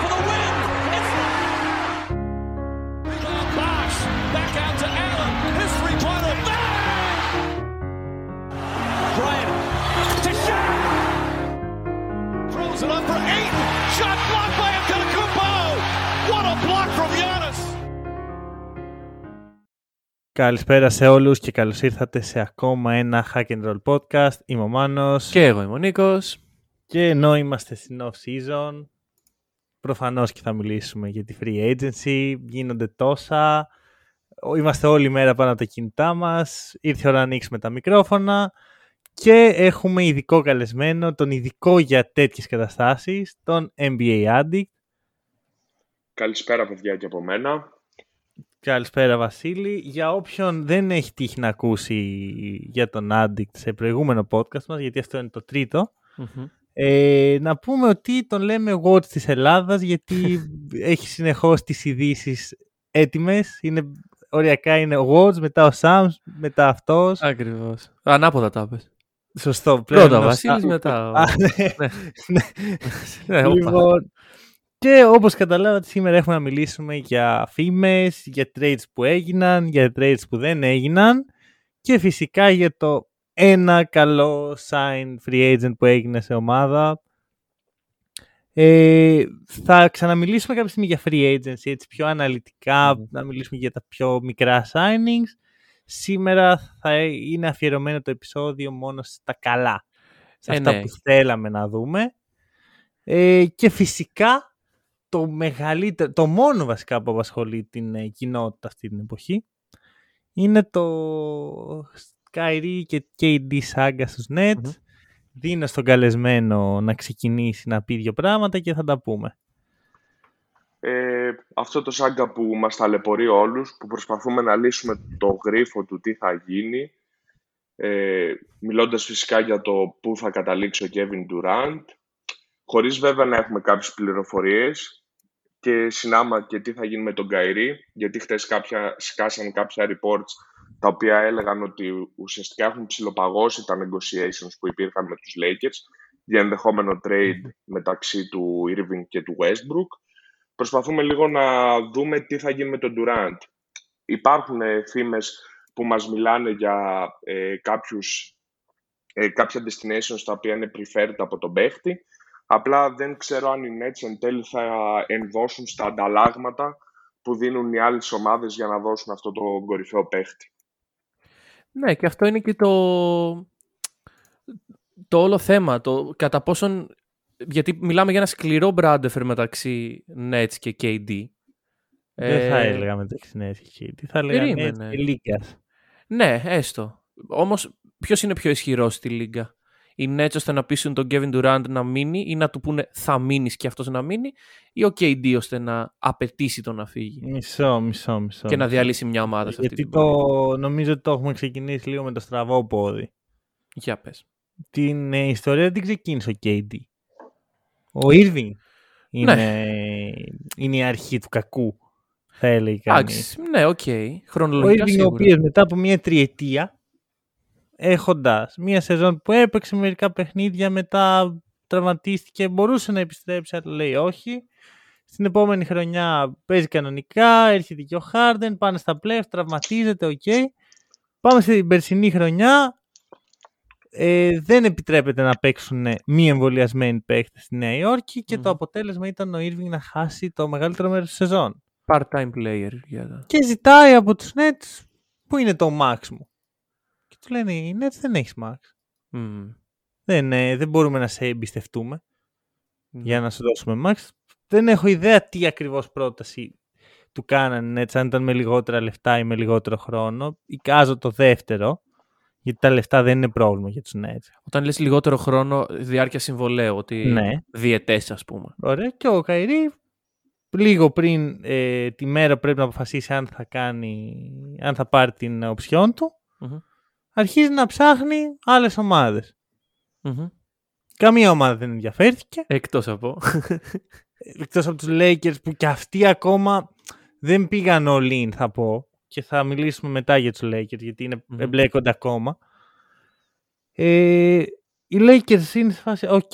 for the win! It's... Box, back out to Allen, his three-pointer, bang! Bryant, to Shaq! Throws it up for Ayton, shot blocked by Antetokounmpo! What a block from Giannis! Καλησπέρα σε όλους και καλώς ήρθατε σε ακόμα ένα Hack and Roll podcast. Είμαι ο Μάνος. Και εγώ είμαι ο Νίκος. Και ενώ είμαστε στην off-season, προφανώς και θα μιλήσουμε για τη free agency. Γίνονται τόσα. Είμαστε όλη μέρα πάνω από τα κινητά μας. Ήρθε η ώρα να ανοίξουμε τα μικρόφωνα. Και έχουμε ειδικό καλεσμένο, τον ειδικό για τέτοιες καταστάσεις, τον NBA Addict. Καλησπέρα παιδιά και από μένα. Καλησπέρα Βασίλη. Για όποιον δεν έχει τύχει να ακούσει για τον Addict σε προηγούμενο podcast μας, γιατί αυτό είναι το τρίτο, να πούμε ότι τον λέμε Watch της Ελλάδας, γιατί έχει συνεχώς τις ειδήσεις έτοιμες. Οριακά είναι ο Watch, μετά ο Sams, μετά αυτός. Ακριβώς. Ανάποδα τα πες. Σωστό. Πρώτα ο Βασίλης, μετά ο... ναι. Λοιπόν... Και όπως καταλάβατε, σήμερα έχουμε να μιλήσουμε για φήμες, για trades που έγιναν, για trades που δεν έγιναν και φυσικά για το ένα καλό sign free agent που έγινε σε ομάδα. Θα ξαναμιλήσουμε κάποια στιγμή για free agency, έτσι πιο αναλυτικά, να μιλήσουμε για τα πιο μικρά signings. Σήμερα θα είναι αφιερωμένο το επεισόδιο μόνο στα καλά, σε αυτά που θέλαμε να δούμε. Και φυσικά... Το μεγαλύτερο, το μόνο βασικά που απασχολεί την κοινότητα αυτή την εποχή είναι το Kyrie και KD saga στους Nets. Δίνω στον καλεσμένο να ξεκινήσει να πει δύο πράγματα και θα τα πούμε. Αυτό το saga που μας ταλαιπωρεί όλους, που προσπαθούμε να λύσουμε το γρίφο του τι θα γίνει, μιλώντας φυσικά για το πού θα καταλήξει ο Kevin Durant, χωρίς βέβαια να έχουμε κάποιες πληροφορίες και συνάμα και τι θα γίνει με τον Kyrie, γιατί χτες σκάσαν κάποια reports τα οποία έλεγαν ότι ουσιαστικά έχουν ψιλοπαγώσει τα negotiations που υπήρχαν με τους Lakers για ενδεχόμενο trade μεταξύ του Irving και του Westbrook. Προσπαθούμε λίγο να δούμε τι θα γίνει με τον Durant. Υπάρχουν φήμες που μας μιλάνε για κάποια destinations τα οποία είναι preferred από τον παίχτη. Απλά δεν ξέρω αν οι Nets εν τέλει θα ενδώσουν στα ανταλλάγματα που δίνουν οι άλλες ομάδες για να δώσουν αυτό το κορυφαίο παίχτη. Ναι, και αυτό είναι και το όλο θέμα. Το κατά πόσον... Γιατί μιλάμε για ένα σκληρό μπράντεφερ μεταξύ Nets και KD. Δεν θα έλεγα μεταξύ Nets και KD. Θα έλεγα Nets και Λίγκας. Ναι, έστω. Όμως ποιος είναι πιο ισχυρός στη Λίγκα? Οι Nets ώστε να πείσουν τον Kevin Durant να μείνει ή να του πούνε θα μείνεις και αυτός να μείνει, ή ο KD ώστε να απαιτήσει τον να φύγει. Μισό. Και να διαλύσει μια ομάδα σε αυτή την πόλη. Νομίζω ότι το έχουμε ξεκινήσει λίγο με το στραβό πόδι. Για πες. Την ιστορία την ξεκίνησε ο KD. Ο Irving είναι η αρχή του κακού, θα έλεγε κανείς. Ναι, οκ. Χρονολογικά ο Irving, ο οποίος μετά από μια τριετία, έχοντας μία σεζόν που έπαιξε μερικά παιχνίδια, μετά τραυματίστηκε, μπορούσε να επιστρέψει, αλλά λέει όχι. Στην επόμενη χρονιά παίζει κανονικά, έρχεται και ο Harden, πάνε στα playoffs, τραυματίζεται, okay. Πάμε στην περσινή χρονιά, δεν επιτρέπεται να παίξουν μη εμβολιασμένοι παίκτες στη Νέα Υόρκη και το αποτέλεσμα ήταν ο Irving να χάσει το μεγαλύτερο μέρος της σεζόν. Part-time player. Yeah. Και ζητάει από τους Nets που είναι το max μου. Του λένε οι Nets δεν έχεις max. Δεν μπορούμε να σε εμπιστευτούμε για να σου δώσουμε max. Δεν έχω ιδέα τι ακριβώς πρόταση του κάνανε Nets, αν ήταν με λιγότερα λεφτά ή με λιγότερο χρόνο. Εικάζω το δεύτερο, γιατί τα λεφτά δεν είναι πρόβλημα για τους Nets. Όταν λες λιγότερο χρόνο, διάρκεια συμβολέου, ότι διετές ας πούμε. Ωραία, και ο Kyrie λίγο πριν τη μέρα πρέπει να αποφασίσει αν θα πάρει την οψιόν του, αρχίζει να ψάχνει άλλες ομάδες. Καμία ομάδα δεν ενδιαφέρθηκε. Εκτός από τους Lakers που κι αυτοί ακόμα δεν πήγαν all in, θα πω. Και θα μιλήσουμε μετά για τους Lakers, γιατί εμπλέκονται ακόμα. Οι Lakers είναι στη φάση, οκ,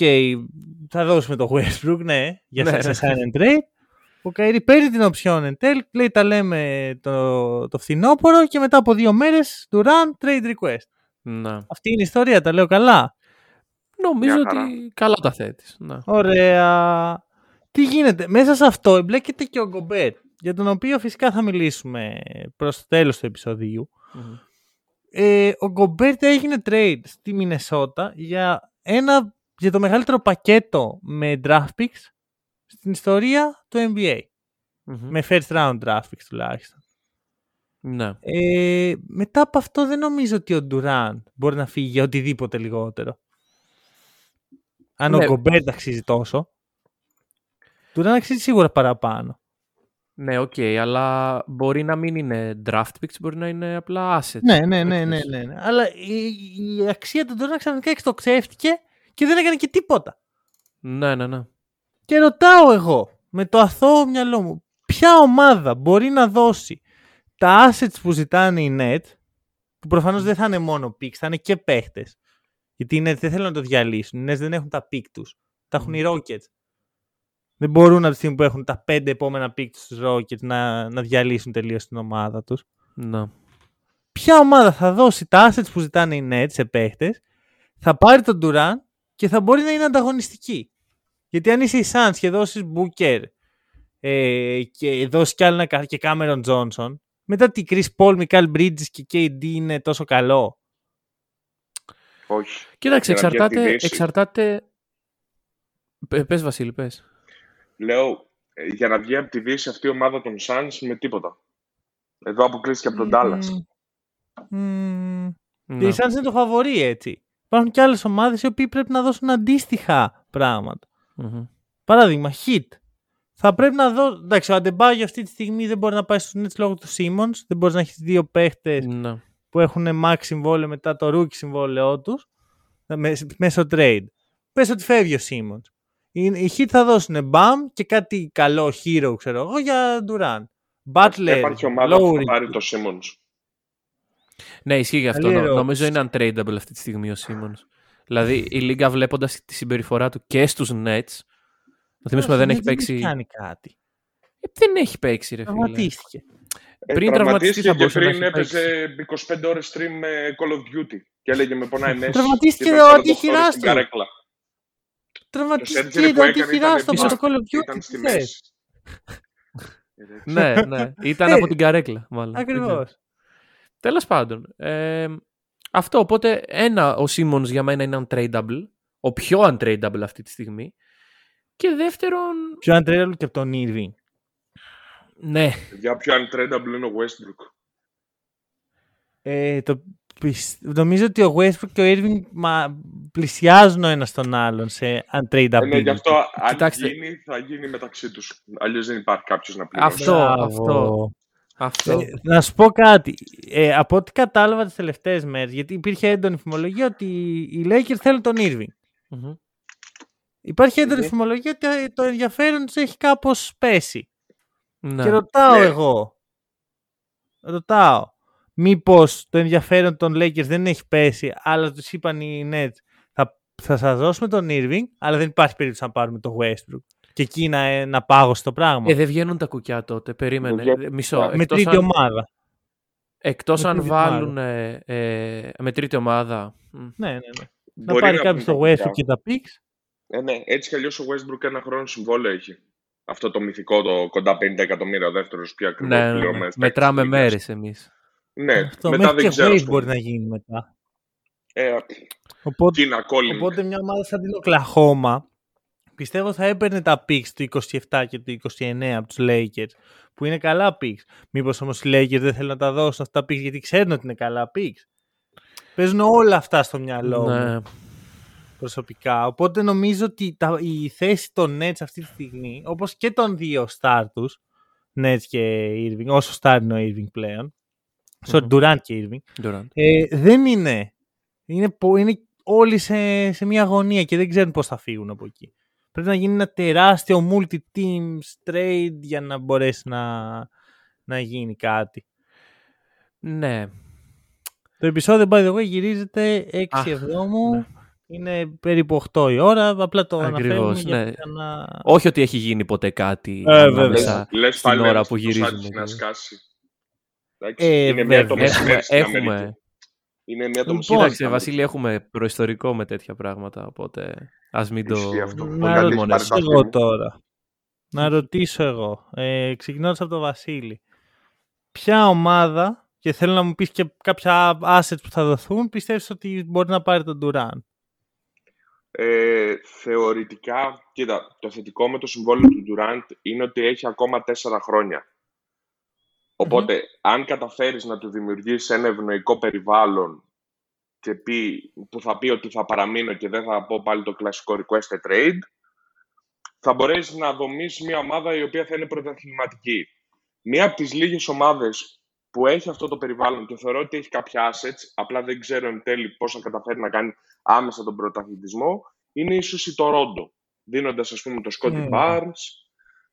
θα δώσουμε το Westbrook, ναι, για σε sign and trade. Ο Καϊρή παίρνει την οψιόν εν τέλει, λέει τα λέμε το φθινόπωρο και μετά από 2 μέρες του run trade request. Να. Αυτή είναι η ιστορία, τα λέω καλά. Νομίζω ότι καλά τα θέτεις. Να. Ωραία. Τι γίνεται, μέσα σε αυτό εμπλέκεται και ο Γκομπέρ, για τον οποίο φυσικά θα μιλήσουμε προς το τέλος του επεισοδίου. Mm-hmm. Ο Γκομπέρ έγινε trade στη Μινεσότα για το μεγαλύτερο πακέτο με draft picks στην ιστορία του NBA. Mm-hmm. Με first round draft picks τουλάχιστον. Ναι. Μετά από αυτό δεν νομίζω ότι ο Ντουράν μπορεί να φύγει για οτιδήποτε λιγότερο. Αν ο Γκομπέρ αξίζει τόσο, Ντουράν αξίζει σίγουρα παραπάνω. Ναι, οκ, αλλά μπορεί να μην είναι draft picks, μπορεί να είναι απλά asset. Ναι. Αλλά η αξία του Ντουράν ξαφνικά εξτοξεύτηκε και δεν έκανε και τίποτα. Ναι. Και ρωτάω εγώ, με το αθώο μυαλό μου, ποια ομάδα μπορεί να δώσει τα assets που ζητάνε οι Nets, που προφανώς δεν θα είναι μόνο picks, θα είναι και παίχτες. Γιατί οι Nets δεν θέλουν να το διαλύσουν. Οι Nets δεν έχουν τα pick τους. Τα έχουν οι Rockets. Δεν μπορούν από τη στιγμή που έχουν τα 5 επόμενα pick τους Rockets να διαλύσουν τελείως την ομάδα τους. Να. Ποια ομάδα θα δώσει τα assets που ζητάνε οι Nets σε παίχτες, θα πάρει τον Durant και θα μπορεί να είναι ανταγωνιστική. Γιατί αν είσαι οι Suns και δώσεις Booker και δώσεις και Cameron Johnson, μετά τι Chris Paul, Michael Bridges και KD είναι τόσο καλό. Όχι. Κοίταξε, εξαρτάται... Πες Βασίλη, πες. Λέω, για να βγει από τη Δύση αυτή η ομάδα των Suns με τίποτα. Εδώ αποκλείστηκε από τον Dallas. Οι Suns είναι το φαβορί, έτσι. Υπάρχουν και άλλες ομάδες οι οποίοι πρέπει να δώσουν αντίστοιχα πράγματα. Mm-hmm. Παράδειγμα, Heat. Θα πρέπει να δω. Εντάξει, ο Αντεμπάγιο αυτή τη στιγμή δεν μπορεί να πάει στους Nets λόγω του Simmons. Δεν μπορεί να έχει 2 παίχτες που έχουν max συμβόλαιο μετά το rookie συμβόλαιό τους μέσω trade. Πες ότι φεύγει ο Simmons. Οι Heat θα δώσουν μπαμ και κάτι καλό hero, ξέρω εγώ, για Durant. Butler. Υπάρχει ομάδα που θα πάρει το Simmons. Ναι, ισχύει γι' αυτό. Νομίζω είναι untradeable αυτή τη στιγμή ο Simmons. Δηλαδή η Λίγκα βλέποντας τη συμπεριφορά του και στους Nets. Να θυμίσουμε δεν έχει παίξει. Δεν κάνει κάτι. Δεν έχει παίξει, ρε φίλε. Τραυματίστηκε. Πριν τραυματίστηκε θα μπορούσε να έχει παίξει. Πριν έπαιζε 25 ώρες stream με Call of Duty και έλεγε με πονάει μέσα. Τραυματίστηκε ό,τι χειράστηκε. Τραυματίστηκε ό,τι χειράστηκε από το Call of Duty. Ναι. Ήταν από την καρέκλα, μάλλον. Ακριβώς. Τέλος πάντων. Αυτό, οπότε ο Simmons για μένα είναι untradeable. Ο πιο untradeable αυτή τη στιγμή. Και δεύτερον... Πιο untradeable και από τον Irving. Ναι. Για πιο untradeable είναι ο Westbrook. Νομίζω ότι ο Westbrook και ο Irving πλησιάζουν ο ένας τον άλλον σε untradeable. Ναι, γι' αυτό κοιτάξτε, αν γίνει, θα γίνει μεταξύ τους. Αλλιώς δεν υπάρχει κάποιος να πληρώσει. Αυτό. Να σου πω κάτι. Από ό,τι κατάλαβα τις τελευταίες μέρες, γιατί υπήρχε έντονη φημολογία ότι οι Lakers θέλουν τον Irving. Mm-hmm. Υπάρχει έντονη φημολογία ότι το ενδιαφέρον τους έχει κάπως πέσει. Να. Και ρωτάω εγώ. Μήπως το ενδιαφέρον των Lakers δεν έχει πέσει, αλλά τους είπαν οι Nets θα σας δώσουμε τον Irving, αλλά δεν υπάρχει περίπτωση να πάρουμε τον Westbrook. Και εκεί να πάγωσε το πράγμα. Δεν βγαίνουν τα κουκιά τότε. Περίμενε. Με τρίτη ομάδα. Εκτός αν βάλουν με τρίτη ομάδα. Ναι. Να πάρει κάποιος το Westbrook και τα picks. Ναι, έτσι κι αλλιώς ο Westbrook ένα χρόνο συμβόλαιο έχει. Αυτό το μυθικό, το κοντά 50 εκατομμύρια, ο δεύτερος πιο ακριβώς πληρωμένο. Μετράμε μέρες εμείς. Ναι, αυτό, μετά δεν ξέρω. Και μπορεί να γίνει μετά. Οπότε μια ομάδα σαν την Οκλαχώμα πιστεύω θα έπαιρνε τα picks του 27 και του 29 από τους Lakers, που είναι καλά picks. Μήπως όμως οι Lakers δεν θέλουν να τα δώσουν αυτά τα picks γιατί ξέρουν ότι είναι καλά picks. Παίζουν όλα αυτά στο μυαλό μου. Προσωπικά. Οπότε νομίζω ότι η θέση των Nets αυτή τη στιγμή, όπως και των δύο star τους, Nets και Irving, όσο star είναι ο Irving πλέον, Durant και Irving, δεν είναι. Είναι όλοι σε μια αγωνία και δεν ξέρουν πώς θα φύγουν από εκεί. Πρέπει να γίνει ένα τεράστιο multi-team trade για να μπορέσει να γίνει κάτι. Ναι. Το επεισόδιο, by the way, γυρίζεται 6 εβδόμου. Ναι. Είναι περίπου 8 η ώρα. Απλά το αναφέρουμε. Ναι. Να... Όχι ότι έχει γίνει ποτέ κάτι στην ώρα που γυρίζουμε. Να σκάσει. Είναι μια ατομοσφαίρεση. Κοίταξε, Βασίλη, έχουμε προϊστορικό με τέτοια πράγματα. Οπότε ας μην το παρεμονέσουμε. Να ρωτήσω εγώ, ξεκινώντας από τον Βασίλη, ποια ομάδα, και θέλω να μου πεις και κάποια assets που θα δοθούν, πιστεύεις ότι μπορεί να πάρει τον Ντουράν? Θεωρητικά, κοίτα, το θετικό με το συμβόλαιο του Ντουράν είναι ότι έχει ακόμα 4 χρόνια. Οπότε, αν καταφέρεις να του δημιουργήσεις ένα ευνοϊκό περιβάλλον και που θα πει ότι θα παραμείνω και δεν θα πω πάλι το κλασικό request a trade, θα μπορέσει να δομήσει μια ομάδα η οποία θα είναι πρωταθληματική. Μία από τις λίγες ομάδες που έχει αυτό το περιβάλλον και θεωρώ ότι έχει κάποια assets, απλά δεν ξέρω εν τέλει πώς θα καταφέρει να κάνει άμεσα τον πρωταθλητισμό, είναι ίσως η Τορόντο, δίνοντας ας πούμε το Scottie Barnes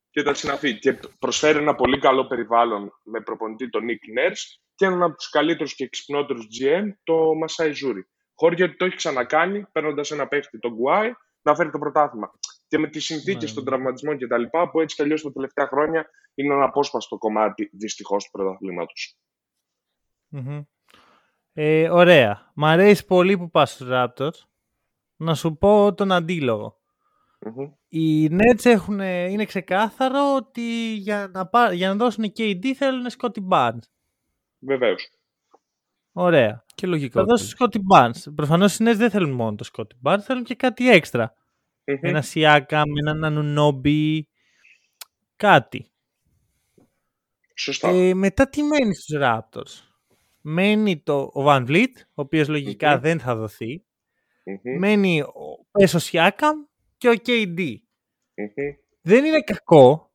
και τα συναφή. Και προσφέρει ένα πολύ καλό περιβάλλον με προπονητή τον Nick Nurse και έναν από τους καλύτερους και εξυπνότερους GM, το Masai Ujiri. Χωρίς ότι το έχει ξανακάνει, παίρνοντας ένα παίχτη, τον Guai, να φέρει το πρωτάθλημα. Και με τις συνθήκες των τραυματισμών και τα λοιπά, που έτσι κι αλλιώς τα τελευταία χρόνια είναι ένα απόσπαστο κομμάτι, δυστυχώς, του πρωταθλήματος. Ωραία. Μ' αρέσει πολύ που πας στους Raptors. Να σου πω τον αντίλογο. Οι Nets είναι ξεκάθαρο ότι για να δώσουν KD θέλουν Scottie Barnes. Βεβαίως. Ωραία. Και λογικό. Θα δώσουν Scottie Barnes. Προφανώς οι Nets δεν θέλουν μόνο το Scottie Barnes, θέλουν και κάτι έξτρα. Ένα Siakam, ένα Anunoby, κάτι. Σωστά. Μετά τι μένει στους Raptors? Μένει ο Van Vliet, ο οποίος λογικά δεν θα δοθεί. Μένει ο Siakam και ο KD. Δεν είναι κακό,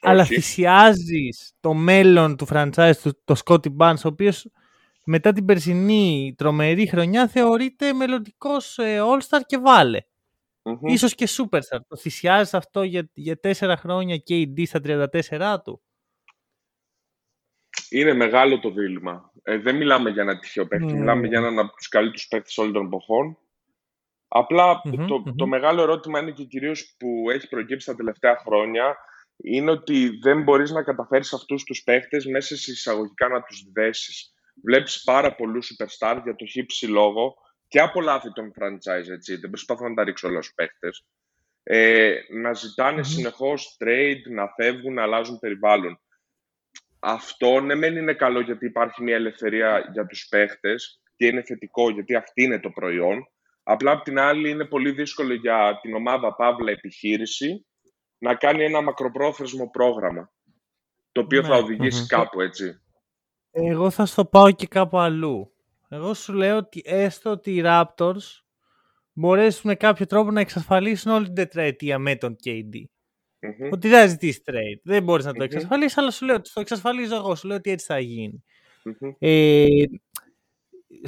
αλλά θυσιάζεις το μέλλον του franchise του, το Scottie Barnes, ο οποίος μετά την περσινή τρομερή χρονιά θεωρείται μελλοντικός All-Star και Βάλε. Ίσως και Superstar. Το θυσιάζεις αυτό για 4 χρόνια και η KD στα 34 του? Είναι μεγάλο το δίλημμα. Δεν μιλάμε για ένα τυχαίο παίκτη. Μιλάμε για έναν από τους καλύτερους παίκτες όλων των εποχών. Απλά το μεγάλο ερώτημα είναι, και κυρίως που έχει προκύψει τα τελευταία χρόνια, είναι ότι δεν μπορείς να καταφέρεις αυτούς τους παίκτες μέσα σε εισαγωγικά να τους δέσεις. Βλέπεις πάρα πολλούς Superstar για το χύψη λόγο και από λάθη των franchise, έτσι, δεν προσπαθούν να τα ρίξουν όλα στους παίχτες, να ζητάνε συνεχώς trade, να φεύγουν, να αλλάζουν περιβάλλον. Αυτό ναι μεν είναι καλό, γιατί υπάρχει μια ελευθερία για τους παίχτες και είναι θετικό, γιατί αυτή είναι το προϊόν. Απλά απ' την άλλη είναι πολύ δύσκολο για την ομάδα παύλα επιχείρηση να κάνει ένα μακροπρόθεσμο πρόγραμμα, το οποίο θα οδηγήσει κάπου, έτσι. Εγώ θα στο πάω και κάπου αλλού. Εγώ σου λέω ότι έστω ότι οι Raptors μπορέσουν με κάποιο τρόπο να εξασφαλίσουν όλη την τετραετία με τον KD. Ότι θα ζητήσει trade. Δεν μπορείς να το εξασφαλίσεις, αλλά σου λέω ότι το εξασφαλίζω εγώ. Σου λέω ότι έτσι θα γίνει.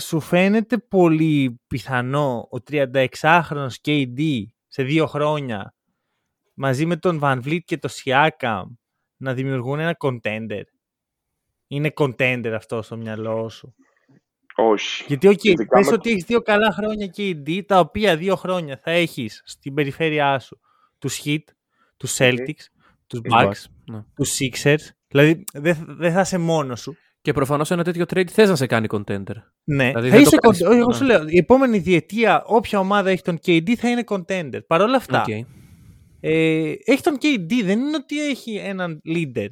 Σου φαίνεται πολύ πιθανό ο 36χρονος KD σε 2 χρόνια μαζί με τον Van Vliet και τον Siakam να δημιουργούν ένα contender? Είναι contender αυτό στο μυαλό σου? Όχι. Γιατί πες ότι έχεις 2 καλά χρόνια KD, τα οποία 2 χρόνια θα έχεις στην περιφέρειά σου τους Heat, τους Celtics, τους Bucks, τους Sixers. Δηλαδή δεν θα είσαι μόνος σου. Και προφανώς ένα τέτοιο trade θες να σε κάνει contender. Ναι, δηλαδή, θα είσαι contender. Εγώ σου λέω, η επόμενη διετία όποια ομάδα έχει τον KD θα είναι contender. Παρ' όλα αυτά, έχει τον KD, δεν είναι ότι έχει έναν leader.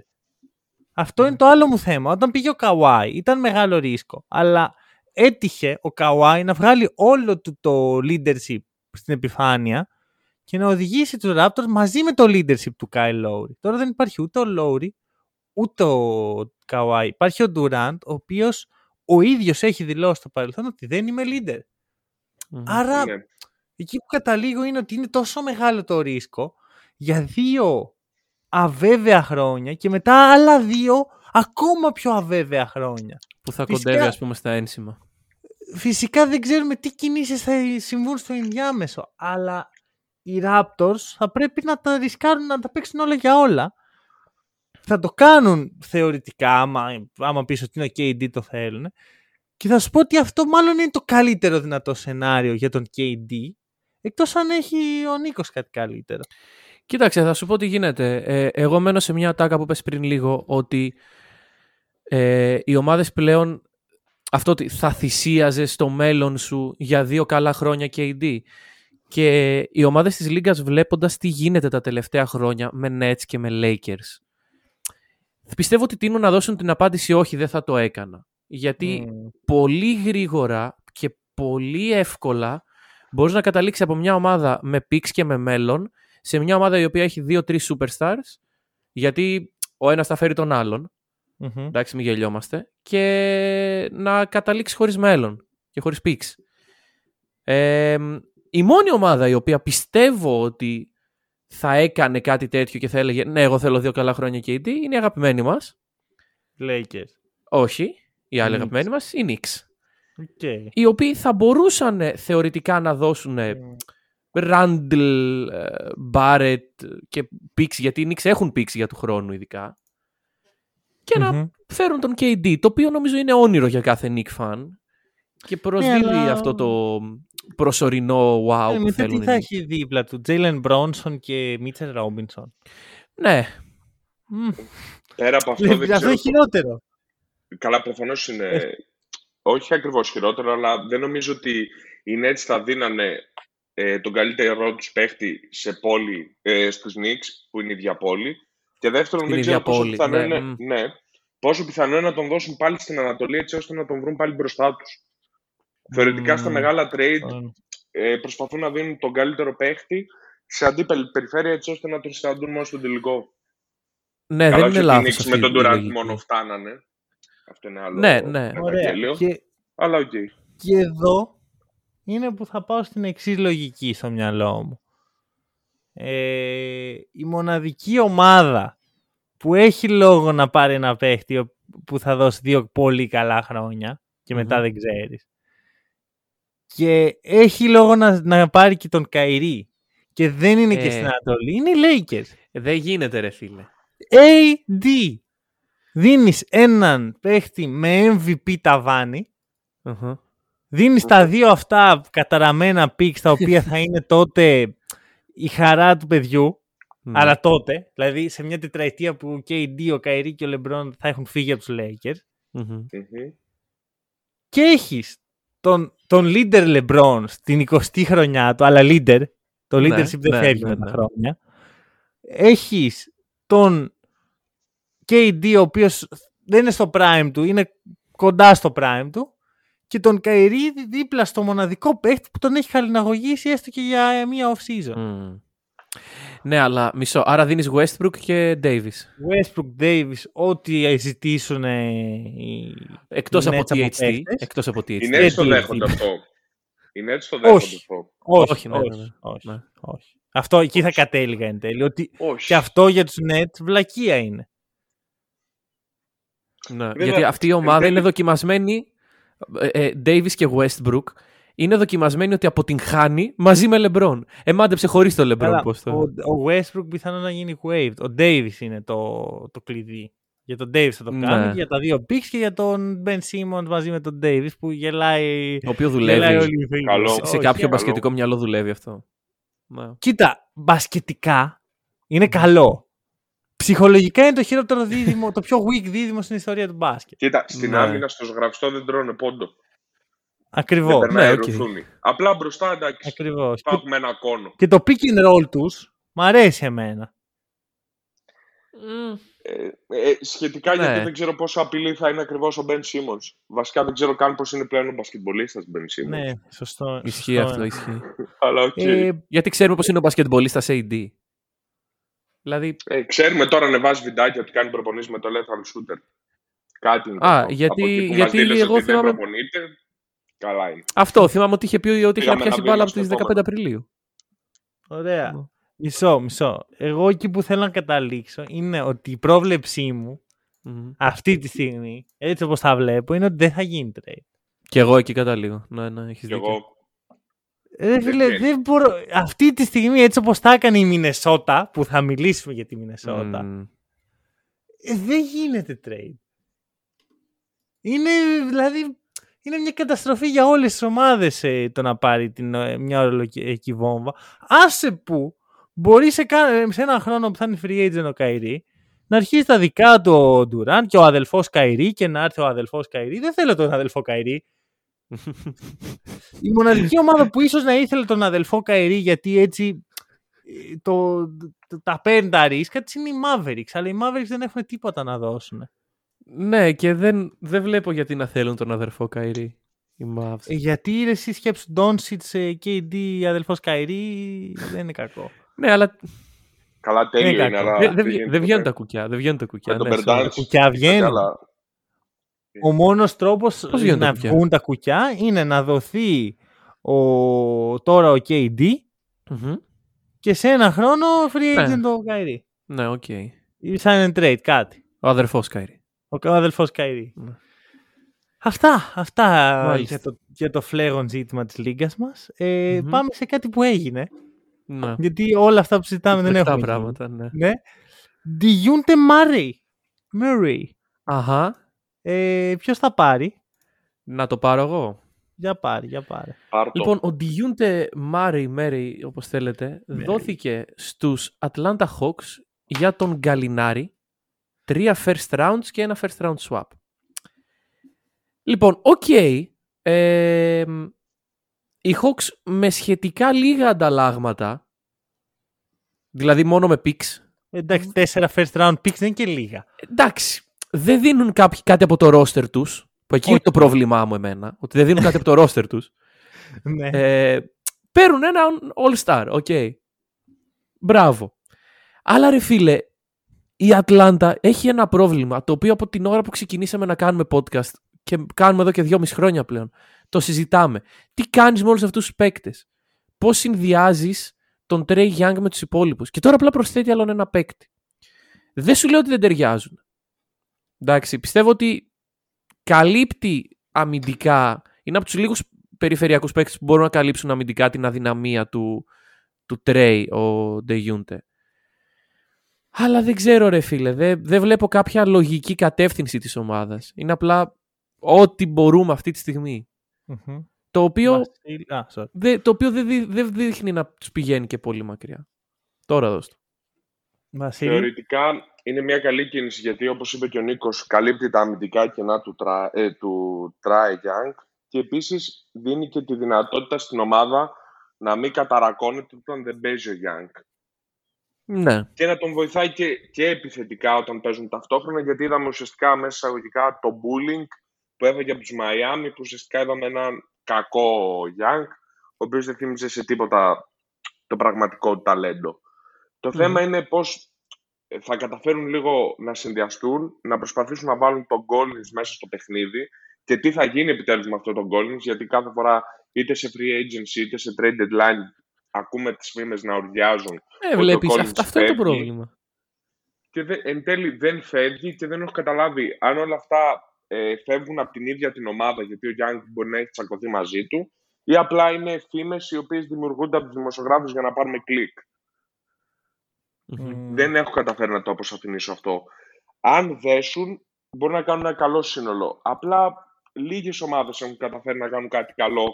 Αυτό είναι το άλλο μου θέμα. Όταν πήγε ο Kawhi ήταν μεγάλο ρίσκο, αλλά έτυχε ο Kawhi να βγάλει όλο του το leadership στην επιφάνεια και να οδηγήσει τους Raptors μαζί με το leadership του Kyle Lowry. Τώρα δεν υπάρχει ούτε ο Lowry ούτε ο Kawhi. Υπάρχει ο Durant, ο οποίος ο ίδιος έχει δηλώσει στο παρελθόν ότι δεν είμαι leader. Άρα εκεί που καταλήγω είναι ότι είναι τόσο μεγάλο το ρίσκο για 2 αβέβαια χρόνια και μετά άλλα 2 ακόμα πιο αβέβαια χρόνια. Που θα κοντεύει, ας πούμε, στα ένσημα. Φυσικά δεν ξέρουμε τι κινήσεις θα συμβούν στο ενδιάμεσο, αλλά οι Raptors θα πρέπει να τα ρισκάρουν, να τα παίξουν όλα για όλα. Θα το κάνουν θεωρητικά, άμα πεις ότι είναι ο KD το θέλουν. Και θα σου πω ότι αυτό μάλλον είναι το καλύτερο δυνατό σενάριο για τον KD, εκτός αν έχει ο Νίκος κάτι καλύτερο. Κοίταξε, θα σου πω τι γίνεται. Εγώ μένω σε μια τάκα που πες πριν λίγο, ότι οι ομάδες πλέον αυτό ότι θα θυσίαζες το μέλλον σου για 2 καλά χρόνια KD. Και οι ομάδες της Λίγκας, βλέποντας τι γίνεται τα τελευταία χρόνια με Nets και με Lakers, πιστεύω ότι τείνουν να δώσουν την απάντηση όχι, δεν θα το έκανα. Γιατί πολύ γρήγορα και πολύ εύκολα μπορείς να καταλήξεις από μια ομάδα με πίξ και με μέλλον σε μια ομάδα η οποία έχει 2-3 superstars, γιατί ο ένας θα φέρει τον άλλον, εντάξει, μην γελιόμαστε, και να καταλήξεις χωρίς μέλλον και χωρίς πίξ. Η μόνη ομάδα η οποία πιστεύω ότι θα έκανε κάτι τέτοιο και θα έλεγε ναι, εγώ θέλω 2 καλά χρόνια KD, είναι η αγαπημένη μας Lakers. Όχι, η άλλη αγαπημένη μας, η Knicks. Okay. Οι οποίοι θα μπορούσαν θεωρητικά να δώσουν Randle, Barrett και picks, γιατί οι Knicks έχουν picks για του χρόνου ειδικά, και να φέρουν τον KD, το οποίο νομίζω είναι όνειρο για κάθε Knicks fan και προσδίδει αυτό το προσωρινό wow που θέλουν. Τι θα έχει δίπλα του, Jalen Bronson και Mitchell Robinson. Ναι. Πέρα από αυτό δεν ξέρω. Χειρότερο. Καλά, προφανώς είναι. Όχι ακριβώς χειρότερο, αλλά δεν νομίζω ότι οι Nets θα δίνανε τον καλύτερο τους παίχτη σε πόλη, στους Knicks, που είναι η ίδια πόλη. Και δεύτερον, δεν ξέρω πόσο πιθανό είναι, πόσο πιθανό είναι να τον δώσουν πάλι στην Ανατολή, έτσι ώστε να τον βρουν πάλι μπροστά τους. Θεωρητικά στα μεγάλα trade προσπαθούν να δίνουν τον καλύτερο παίχτη σε αντίπαλη περιφέρεια, έτσι ώστε να τον συναντούν μόνο στον τελικό. Ναι, καλά, δεν είναι λάθος. Με τον Durant μόνο φτάνανε. Αυτό είναι άλλο. Αλλά οκ. Και εδώ είναι που θα πάω στην εξής λογική στο μυαλό μου. Η μοναδική ομάδα που έχει λόγο να πάρει ένα παίχτη που θα δώσει 2 πολύ καλά χρόνια και μετά δεν ξέρεις, και έχει λόγο να πάρει και τον Καϊρή, και δεν είναι και στην Ανατολή, είναι οι Lakers. Δεν γίνεται ρε φίλε. AD. Δίνεις έναν παίχτη με MVP ταβάνι, δίνεις τα 2 αυτά καταραμένα πικς, τα οποία θα είναι τότε η χαρά του παιδιού, αλλά τότε, δηλαδή σε μια τετραετία που και οι δύο, ο Καϊρή και ο Λεμπρόν, θα έχουν φύγει από τους Lakers, και έχεις τον leader Λεμπρόν στην 20η χρονιά του, αλλά leader, το leadership δεν φεύγει με τα χρόνια, έχεις τον KD, ο οποίος δεν είναι στο prime του, είναι κοντά στο prime του, και τον Καϊρή δίπλα στο μοναδικό παίχτη που τον έχει χαλιναγωγήσει έστω και για μία off-season. Ναι, αλλά μισό. Άρα δίνεις Westbrook και Davis. Westbrook, Davis, ό,τι ζητήσουν οι... Εκτός από THT. Είναι έτσι το δέχονται αυτό. Όχι. Αυτό εκεί θα κατέληγα εν τέλει. Ότι και αυτό για τους Nets βλακεία είναι. Ναι, γιατί αυτή η ομάδα είναι δοκιμασμένη, Davis και Westbrook είναι δοκιμασμένοι ότι αποτυγχάνει μαζί με LeBron. Μάντεψε χωρίς το LeBron. Ο Westbrook πιθανόν να γίνει waived. Ο Davis είναι το κλειδί. Για τον Davis θα το κάνουν, για τα 2 picks και για τον Ben Simmons μαζί με τον Davis που γελάει. Ο οποίο δουλεύει. Σε κάποιο μπασκετικό μυαλό δουλεύει αυτό. Κοίτα, μπασκετικά είναι καλό. Ψυχολογικά είναι το χειρότερο δίδυμο, το πιο weak δίδυμο στην ιστορία του μπάσκετ. Κοίτα, στην άμυνα, στο σγραυστό δεν τρώνε πόντο. Ακριβώς. Δεν περνάει ρουθούνι. Απλά μπροστά, εντάξει. Ακριβώς. Έχουμε ένα κόνο. Και το pick and roll τους μ' αρέσει εμένα. Σχετικά, γιατί δεν ξέρω πόσο απειλή θα είναι ακριβώς ο Ben Simmons. Βασικά δεν ξέρω καν πώς είναι πλέον ο μπασκετμπολίστας Ben Simmons. Ναι, σωστό. Ισχύει αυτό, ισχύει. Αλλά οκ. Γιατί ξέρουμε πώς είναι ο μπασκετμπολίστας AD. Δηλαδή... ξέρουμε τώρα ανεβάζει βιντάκια ότι κάνει προπονήσεις με το Lethal Shooter. Κάτι είναι αυτό. Γιατί εγώ ότι θυμάμαι... Καλά είναι. Αυτό, θυμάμαι ότι είχε πει ότι είχε πιάσει μπάλα από τις 15 Απριλίου. Ωραία. Μισό. Εγώ εκεί που θέλω να καταλήξω είναι ότι η πρόβλεψή μου αυτή τη στιγμή, έτσι όπως τα βλέπω, είναι ότι δεν θα γίνει trade. Και εγώ εκεί καταλήγω. Ναι, έχεις δίκιο. Δεν μπορώ. Αυτή τη στιγμή, έτσι όπως τα έκανε η Μινεσότα, που θα μιλήσουμε για τη Μινεσότα, δεν γίνεται trade. Είναι δηλαδή είναι μια καταστροφή για όλες τις ομάδες το να πάρει μια ορολογική βόμβα. Άσε που μπορεί σε έναν χρόνο που θα είναι free agent ο Καϊρή να αρχίσει τα δικά του ο Ντουράν και ο αδελφός Καϊρή και να έρθει ο αδελφός Καϊρή. Δεν θέλω τον αδελφό Καϊρή. Η μοναδική ομάδα που ίσως να ήθελε τον αδελφό Καϊρή γιατί έτσι τα παίρνει τα ρίσκα της είναι οι Mavericks, αλλά οι Mavericks δεν έχουν τίποτα να δώσουν. Ναι, και δεν βλέπω γιατί να θέλουν τον αδελφό Καϊρή οι Mavs. Γιατί εσύ σκέψου Doncic, KD, αδελφός Καϊρή δεν είναι κακό. Ναι, αλλά... Καλά τέλειο είναι, αλλά... Δεν βγαίνουν τα κουκιά, τα κουκιά βγαίνουν. Ο μόνος τρόπος να βγουν τα κουκιά είναι να δοθεί τώρα ο KD και σε ένα χρόνο free agent ο Καϊρή. Ναι, οκ. Ή σαν trade, κάτι. Ο αδερφός Καϊρή. Αυτά για το φλέγον ζήτημα της λίγκας μας. Πάμε σε κάτι που έγινε. Ναι. Γιατί όλα αυτά που συζητάμε δεν έχουν πράγματα, ναι. Διούντε Μάρεϊ. Αχα. Ποιος θα πάρει? Να το πάρω εγώ. Για πάρε. Λοιπόν, ο Διούντε Μάρεϊ, όπως θέλετε, δόθηκε στους Atlanta Hawks για τον Γκαλινάρη. 3 first rounds και ένα first round swap. Λοιπόν, ok. Οι Hawks με σχετικά λίγα ανταλλάγματα, δηλαδή μόνο με picks. Εντάξει, 4 first round picks δεν είναι και λίγα. Εντάξει, δεν δίνουν κάτι από το roster τους, που εκεί είναι το πρόβλημά μου εμένα, ότι δεν δίνουν κάτι από το roster τους. Ναι. Παίρνουν ένα all-star, ok. Μπράβο. Αλλά ρε φίλε, η Ατλάντα έχει ένα πρόβλημα, το οποίο από την ώρα που ξεκινήσαμε να κάνουμε podcast, και κάνουμε εδώ και 2,5 χρόνια πλέον, το συζητάμε. Τι κάνεις με όλους αυτούς τους παίκτες? Πώς συνδυάζεις τον Τρέι Γιάνγκ με τους υπόλοιπους? Και τώρα απλά προσθέτει άλλον ένα παίκτη. Δεν σου λέω ότι δεν ταιριάζουν. Εντάξει, πιστεύω ότι καλύπτει αμυντικά. Είναι από τους λίγους περιφερειακούς παίκτες που μπορούν να καλύψουν αμυντικά την αδυναμία του Τρέι ο Ντεγιούντε. Αλλά δεν ξέρω ρε φίλε, δεν βλέπω κάποια λογική κατεύθυνση της ομάδας. Είναι απλά ό,τι μπορούμε αυτή τη στιγμή. Mm-hmm. Το οποίο δεν δείχνει να τους πηγαίνει και πολύ μακριά. Τώρα δώστε. Θεωρητικά είναι μια καλή κίνηση γιατί όπως είπε και ο Νίκος καλύπτει τα αμυντικά κενά του Trae Young και επίσης δίνει και τη δυνατότητα στην ομάδα να μην καταρακώνεται όταν δεν παίζει ο Young. Ναι. Και να τον βοηθάει και επιθετικά όταν παίζουν ταυτόχρονα, γιατί είδαμε ουσιαστικά μέσα εισαγωγικά το bullying που έφαγε από τους Μαϊάμι, που ουσιαστικά είδαμε έναν κακό Young, ο οποίος δεν θύμιζε σε τίποτα το πραγματικό ταλέντο. Το θέμα είναι πώς θα καταφέρουν λίγο να συνδυαστούν, να προσπαθήσουν να βάλουν τον Collins μέσα στο παιχνίδι και τι θα γίνει επιτέλους με αυτό τον Collins, γιατί κάθε φορά είτε σε free agency είτε σε trade deadline ακούμε τις φήμες να ορδιάζουν. Βλέπεις, αυτό είναι το πρόβλημα. Και εν τέλει δεν φεύγει και δεν έχω καταλάβει αν όλα αυτά φεύγουν από την ίδια την ομάδα, γιατί ο Γιάνγκ μπορεί να έχει τσακωθεί μαζί του, ή απλά είναι φήμες οι οποίες δημιουργούνται από τους δημοσιογράφους για να πάρουμε κλικ. Δεν έχω καταφέρει να το αποσαφηνίσω αυτό. Αν δέσουν, μπορούν να κάνουν ένα καλό σύνολο. Απλά λίγες ομάδες έχουν καταφέρει να κάνουν κάτι καλό,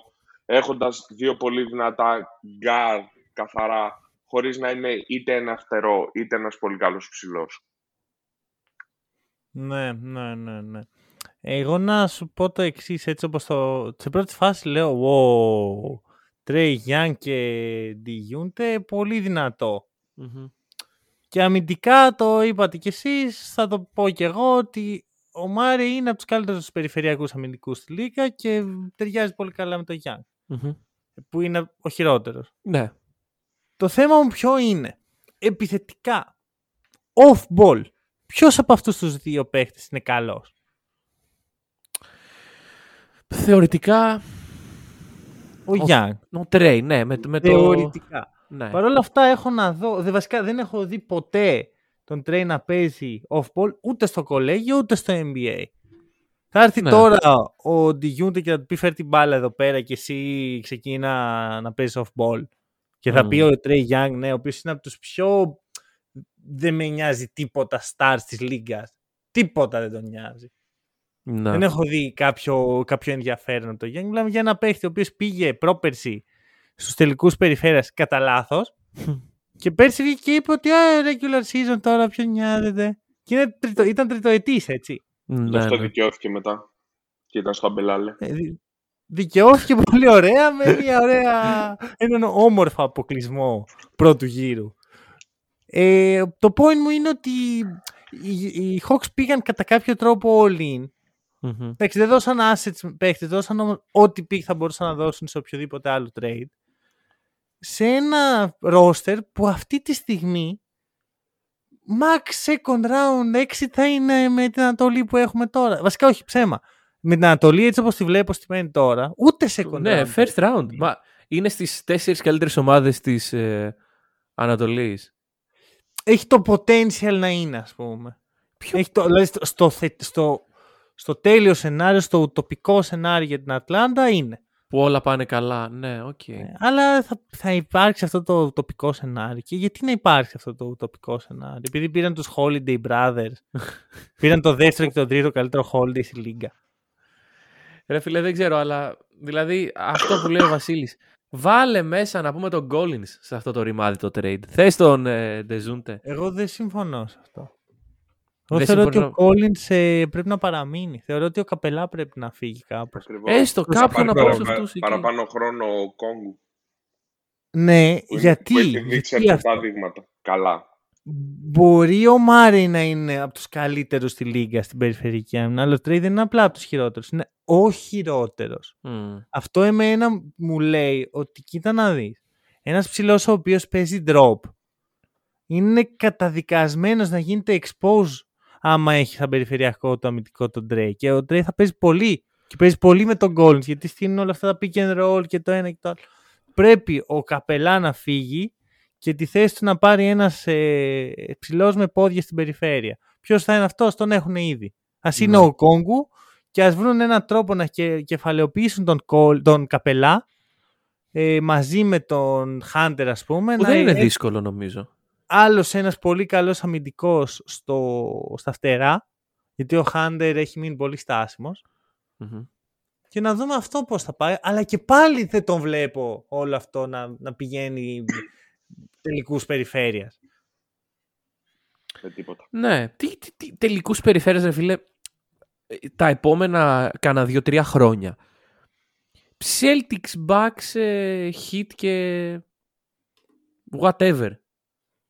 έχοντας δύο πολύ δυνατά γκάρ καθαρά, χωρίς να είναι είτε ένα φτερό, είτε ένας πολύ καλός ψηλός. Ναι. Εγώ να σου πω το εξής, έτσι όπως σε πρώτη φάση λέω wow, Trae Young και Διούντε, πολύ δυνατό. Και αμυντικά το είπατε κι εσείς, θα το πω κι εγώ, ότι ο Μάρεϊ είναι από τους καλύτερους περιφερειακούς αμυντικούς στη λίγα και ταιριάζει πολύ καλά με τον Young. Που είναι ο χειρότερος. Ναι. Το θέμα μου ποιο είναι? Επιθετικά, off-ball, ποιος από αυτούς τους δύο παίχτες είναι καλός? Θεωρητικά ο Young. Ο Τρέι, ναι. Θεωρητικά. Ναι. Παρ' όλα αυτά έχω να δω, βασικά δεν έχω δει ποτέ τον Τρέι να παίζει off-ball ούτε στο κολέγιο ούτε στο NBA. Θα έρθει τώρα ο Ντιγιούντε και θα του πει φέρ την μπάλα εδώ πέρα και εσύ ξεκίνα να παίζεις off-ball. Και θα πει ο Τρέι Young, ο οποίος είναι από τους πιο δεν με νοιάζει τίποτα stars της λίγκας. Τίποτα δεν τον νοιάζει. Να. Δεν έχω δει κάποιο ενδιαφέρον από το Γιάννη. Μιλάμε για ένα παίχτη ο οποίος πήγε πρόπερση στους τελικούς περιφέρειας κατά λάθος και πέρσι βγήκε και είπε ότι regular season τώρα ποιον νοιάζεται. Και ήταν τριτοετής, έτσι. Ναι, αυτό δικαιώθηκε μετά. Και ήταν στο Αμπελάλε. Δικαιώθηκε πολύ ωραία με μια έναν όμορφο αποκλεισμό πρώτου γύρου. Το point μου είναι ότι οι Hawks πήγαν κατά κάποιο τρόπο all-in. Mm-hmm. Εντάξει, δεν δώσαν assets παίχτες, δώσαν όμως ό,τι pick θα μπορούσαν να δώσουν σε οποιοδήποτε άλλο trade. Σε ένα roster που αυτή τη στιγμή max second round 6 θα είναι με την Ανατολή που έχουμε τώρα. Βασικά όχι, ψέμα. Με την Ανατολή έτσι όπως τη βλέπω στη μένει τώρα, ούτε second round. Ναι, first round. Μα είναι στις 4 καλύτερες ομάδες της Ανατολής. Έχει το potential να είναι, ας πούμε. Έχει το, δηλαδή, στο τέλειο σενάριο, στο ουτοπικό σενάριο για την Ατλάντα είναι. Που όλα πάνε καλά, ναι, οκ. Okay. Αλλά θα υπάρξει αυτό το ουτοπικό σενάριο. Και γιατί να υπάρξει αυτό το ουτοπικό σενάριο? Επειδή πήραν τους Holiday Brothers. Πήραν το δεύτερο και το τρίτο καλύτερο Holiday στη Λίγκα. Ρε φίλε, δεν ξέρω, αλλά δηλαδή αυτό που λέει ο Βασίλης. Βάλε μέσα να πούμε τον Collins σε αυτό το ρημάδι το trade. Θες τον Ντεζούντε. Εγώ δεν συμφωνώ σε αυτό. Εγώ θεωρώ ότι ο Collins πρέπει να παραμείνει. Θεωρώ ότι ο Καπελά πρέπει να φύγει κάπως. Έστω κάποιον από αυτούς εκεί. Παραπάνω χρόνο ο Κόγκου. Ναι, γιατί. Που έχει δείξει αρκετά δείγματα. Καλά. Μπορεί ο Μάρι να είναι από τους καλύτερους στη Λίγκα στην περιφερειακή άμυνα, αλλά ο Τρέι δεν είναι απλά από τους χειρότερους. Είναι ο χειρότερος. Αυτό εμένα μου λέει ότι κοίτα να δεις. Ένας ψηλός ο οποίος παίζει drop είναι καταδικασμένος να γίνεται expose άμα έχει σαν περιφερειακό το αμυντικό τον Τρέι. Και ο Τρέι θα παίζει πολύ. Και παίζει πολύ με τον Collins, γιατί στείλουν όλα αυτά τα pick and roll και το ένα και το άλλο. Πρέπει ο Καπελά να φύγει και τη θέση του να πάρει ένας ψηλός με πόδια στην περιφέρεια. Ποιος θα είναι αυτός, τον έχουν ήδη. Ας είναι ο Κόγκου και ας βρουν έναν τρόπο να κεφαλαιοποιήσουν τον Καπελά μαζί με τον Χάντερ, ας πούμε. Που δεν είναι δύσκολο νομίζω. Άλλος ένας πολύ καλός αμυντικός στα φτερά, γιατί ο Χάντερ έχει μείνει πολύ στάσιμος. Mm-hmm. Και να δούμε αυτό πώς θα πάει. Αλλά και πάλι δεν τον βλέπω όλο αυτό να πηγαίνει τελικούς περιφέρειας. Ναι, τι τελικούς περιφέρειας ρε φίλε, τα επόμενα κάνα 2-3 χρόνια. Celtics, Bucks, Heat και whatever.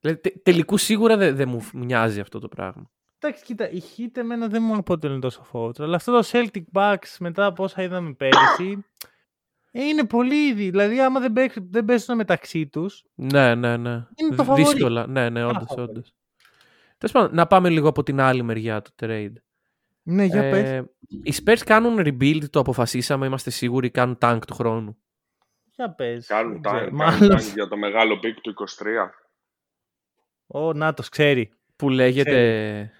Δηλαδή τελικούς σίγουρα δεν μου μοιάζει αυτό το πράγμα. Εντάξει, κοίτα, η Heat εμένα δεν μου αποτελούν τόσο φόβο. Αλλά αυτό το Celtic Bucks μετά από όσα είδαμε πέρυσι είναι πολύ ήδη. Δηλαδή, άμα δεν πέσουν μεταξύ τους. Ναι, ναι, ναι. Είναι το φαβορί. Δύσκολα. Ναι, ναι, όντως. Τέλος πάντων, να πάμε λίγο από την άλλη μεριά του trade. Ναι, για πες. Οι Spurs κάνουν rebuild, το αποφασίσαμε. Είμαστε σίγουροι κάνουν tank του χρόνου. Για πες. Κάνουν tank για το μεγάλο pick του 23. Ο Νάτος ξέρει. Που λέγεται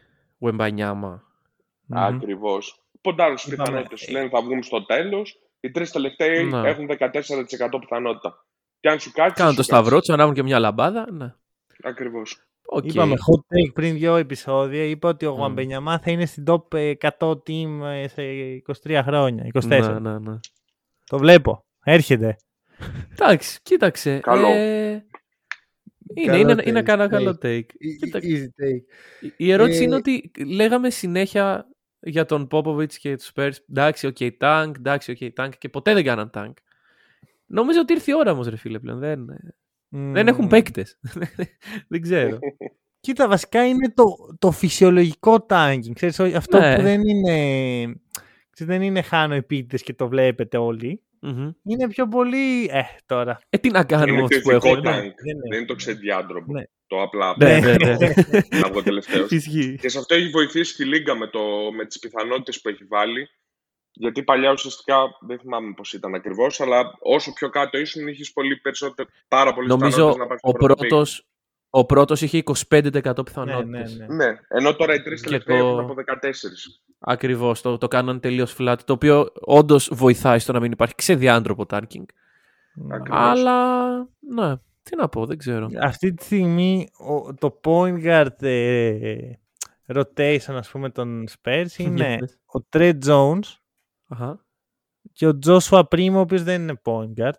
Wembanyama. Ακριβώς. Ποντάρουν στις πιθανότητες. Λένε θα βγουν στο τέλος. Οι τρεις τελευταίοι έχουν 14% πιθανότητα. Και αν σου κάτσεις. Κάνουν το σταυρό τους, ανάβουν και μια λαμπάδα. Ναι. Ακριβώς. Okay. Είπαμε hot take πριν 2 επεισόδια. Είπα ότι ο Γουαμπενιαμά θα είναι στην top 100 team σε 23 χρόνια. 24. Να, ναι, ναι. Το βλέπω. Έρχεται. Εντάξει, κοίταξε. Καλό. Είναι ένα καλό take. Η ερώτηση είναι ότι λέγαμε συνέχεια για τον Πόποβιτς και τους Spurs. Εντάξει, OK, tank, εντάξει, OK, tank. Και ποτέ δεν κάναν tank. Νομίζω ότι ήρθε η ώρα όμως, ρε φίλε, πλέον. Δεν έχουν παίκτες. Δεν ξέρω. Κοίτα, βασικά είναι το φυσιολογικό tanking. Ξέρεις, αυτό που δεν είναι χάνω επίτηδες και το βλέπετε όλοι. Mm-hmm. Είναι πιο πολύ. Τώρα. Τι να κάνουμε αυτούς που έχουν. Δεν είναι το ξεδιάντροπο. Ναι. Το απλά. Να βγω τελευταίος. Και σε αυτό έχει βοηθήσει τη Λίγκα με τις πιθανότητες που έχει βάλει. Γιατί παλιά ουσιαστικά δεν θυμάμαι πώς ήταν ακριβώς, αλλά όσο πιο κάτω ήσουν είχες πολύ περισσότερο. Πάρα πολλές πιθανότητες να πάρεις. Νομίζω ο πρώτος είχε 25% πιθανότητες. Ναι, ενώ τώρα οι τρεις τελευταίοι έχουν από 14%. Ακριβώς, το κάνανε τελείως flat. Το οποίο όντως βοηθάει στο να μην υπάρχει ξεδιάντροπο tanking. Αλλά ναι. Τι να πω, δεν ξέρω. Αυτή τη στιγμή το point guard rotation, ας πούμε, των Spurs είναι ο Τρέι Τζόουνς και ο Joshua Primo, ο οποίος δεν είναι point guard.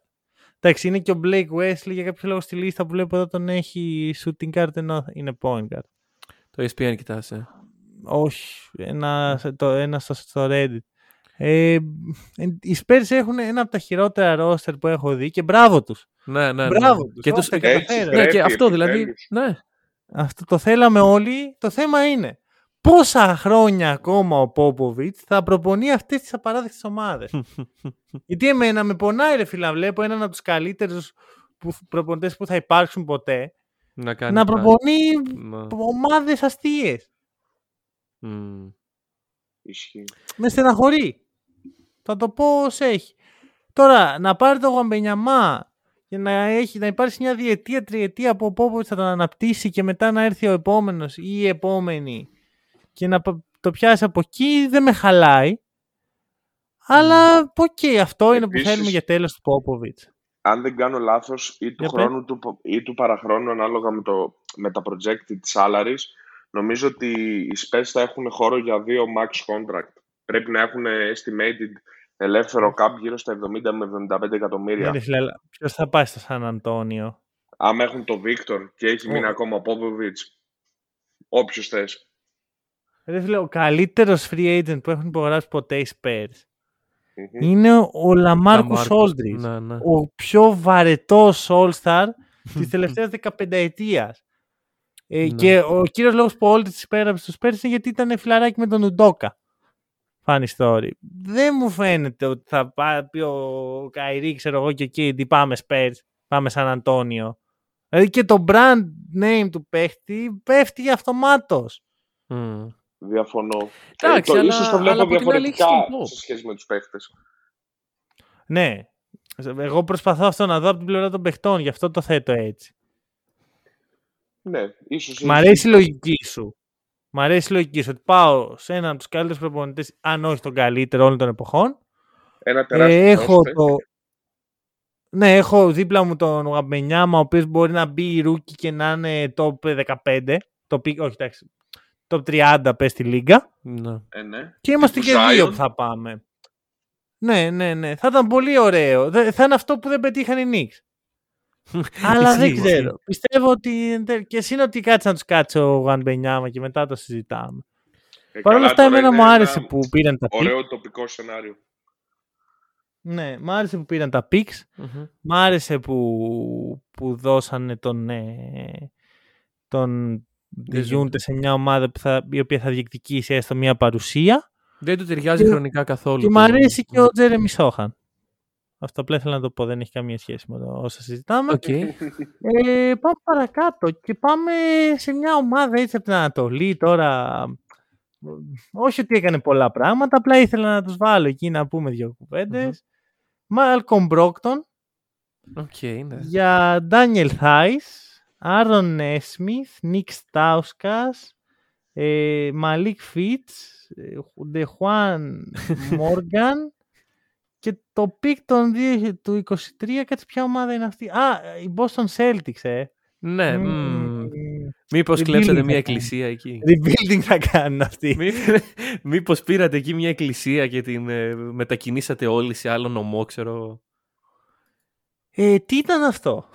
Εντάξει, είναι και ο Blake Wesley για κάποιο λόγο στη λίστα που βλέπω εδώ τον έχει shooting guard ενώ είναι point guard. Το ESPN κοιτάς, όχι, ένα στο Reddit. Οι Spurs έχουν ένα από τα χειρότερα ρόστερ που έχω δει και μπράβο τους. Ναι. Και, τους... και αυτό δηλαδή. Ναι. Αυτό το θέλαμε όλοι. Το θέμα είναι πόσα χρόνια ακόμα ο Πόποβιτς θα προπονεί αυτές τις απαράδεκτες ομάδες. Γιατί εμένα με πονάει, ρε φίλα, βλέπω έναν από τους καλύτερους προπονητές που θα υπάρξουν ποτέ να προπονεί ομάδες αστείες. Με στεναχωρεί. Θα το πω ως έχει. Τώρα να πάρει το Γουαμπενιαμά και να υπάρξει μια διετία, τριετία από όπου θα τον αναπτύσσει και μετά να έρθει ο επόμενος ή η επόμενη και να το πιάσει από εκεί, δεν με χαλάει. Αλλά okay, αυτό είναι που θέλουμε για τέλος του Πόποβιτς. Αν δεν κάνω λάθος, ή του χρόνου ή του παραχρόνου, ανάλογα με τα projected salaries, νομίζω ότι οι Spurs θα έχουν χώρο για 2 max contract. Πρέπει να έχουν estimated ελεύθερο cap γύρω στα 70 με 75 εκατομμύρια. Ποιος θα πάει στο Σαν Αντώνιο? Άμα έχουν τον Βίκτορ και έχει μείνει ακόμα ο Πόποβιτς, όποιος θες. Ρε φίλε, ο καλύτερος free agent που έχουν υπογράψει ποτέ οι Spurs είναι ο Λαμάρκους Όλντριτζ. Ο πιο βαρετός All-Star της τελευταίας 15ετίας. Και ο κύριος λόγος που ο Όλντριτζ υπέγραψε στους Spurs είναι γιατί ήταν φιλαράκι με τον Ουντόκα. Funny story. Δεν μου φαίνεται ότι θα πει ο Καϊρή, ξέρω εγώ, και εκεί πάμε Spurs, πάμε Σαν Αντώνιο. Δηλαδή και το brand name του παίχτη πέφτει αυτομάτως. Διαφωνώ. Εντάξει, αλλά, ίσως το βλέπω διαφορετικά σε σχέση με τους παίχτες. Ναι. Εγώ προσπαθώ αυτό να δω από την πλευρά των παιχτών. Γι' αυτό το θέτω έτσι. Ναι, ίσως. Μ' αρέσει η λογική σου. Μ' αρέσει η λογική σου. Ότι πάω σε έναν από τους καλύτερους προπονητές, αν όχι τον καλύτερο όλων των εποχών. Ένα τεράστιο ναι, έχω δίπλα μου τον Γαμπενιάμα, ο οποίος μπορεί να μπει η ρούκι και να είναι top 15. Όχι, εντάξει. Top 30 πες στη Λίγκα. Ναι. Και είμαστε και δύο που θα πάμε. Ναι. Θα ήταν πολύ ωραίο. Θα είναι αυτό που δεν πετύχαν οι Νίξ. Αλλά δεν ξέρω. Πιστεύω ότι και ότι κάτσε να τους κάτσε ο Γουαμπενιάμα και μετά το συζητάμε. Παρ' όλα αυτά εμένα μου άρεσε που πήραν τα πικς. Ωραίο τοπικό σενάριο. Ναι, μου άρεσε που πήραν τα πικς. Μου άρεσε που δώσανε τον διζούνται σε μια ομάδα η οποία θα διεκδικήσει έστω μια παρουσία. Δεν του ταιριάζει χρονικά καθόλου. Και μ' αρέσει και ο Τζέρεμι Σόχαν. Αυτό απλά ήθελα να το πω, δεν έχει καμία σχέση με όσα συζητάμε. Okay. Πάμε παρακάτω και πάμε σε μια ομάδα έτσι από την Ανατολή τώρα. Όχι ότι έκανε πολλά πράγματα, απλά ήθελα να τους βάλω εκεί να πούμε δύο κουβέντες. Μάλκομ Μπρόκτον για Ντάνιελ Θάις, Άρον Έσμιθ, Νίκ Στάουσκας, Μαλίκ Φίτς, Ντεχουάν Μόργαν και το πικ του 23, κάτι ποια ομάδα είναι αυτή? Α, η Boston Celtics, Ναι. Μήπως κλέψατε μια εκκλησία εκεί. Rebuilding θα κάνουν αυτοί. Μήπως πήρατε εκεί μια εκκλησία και την μετακινήσατε όλοι σε άλλον ομό, ξέρω. Τι ήταν αυτό?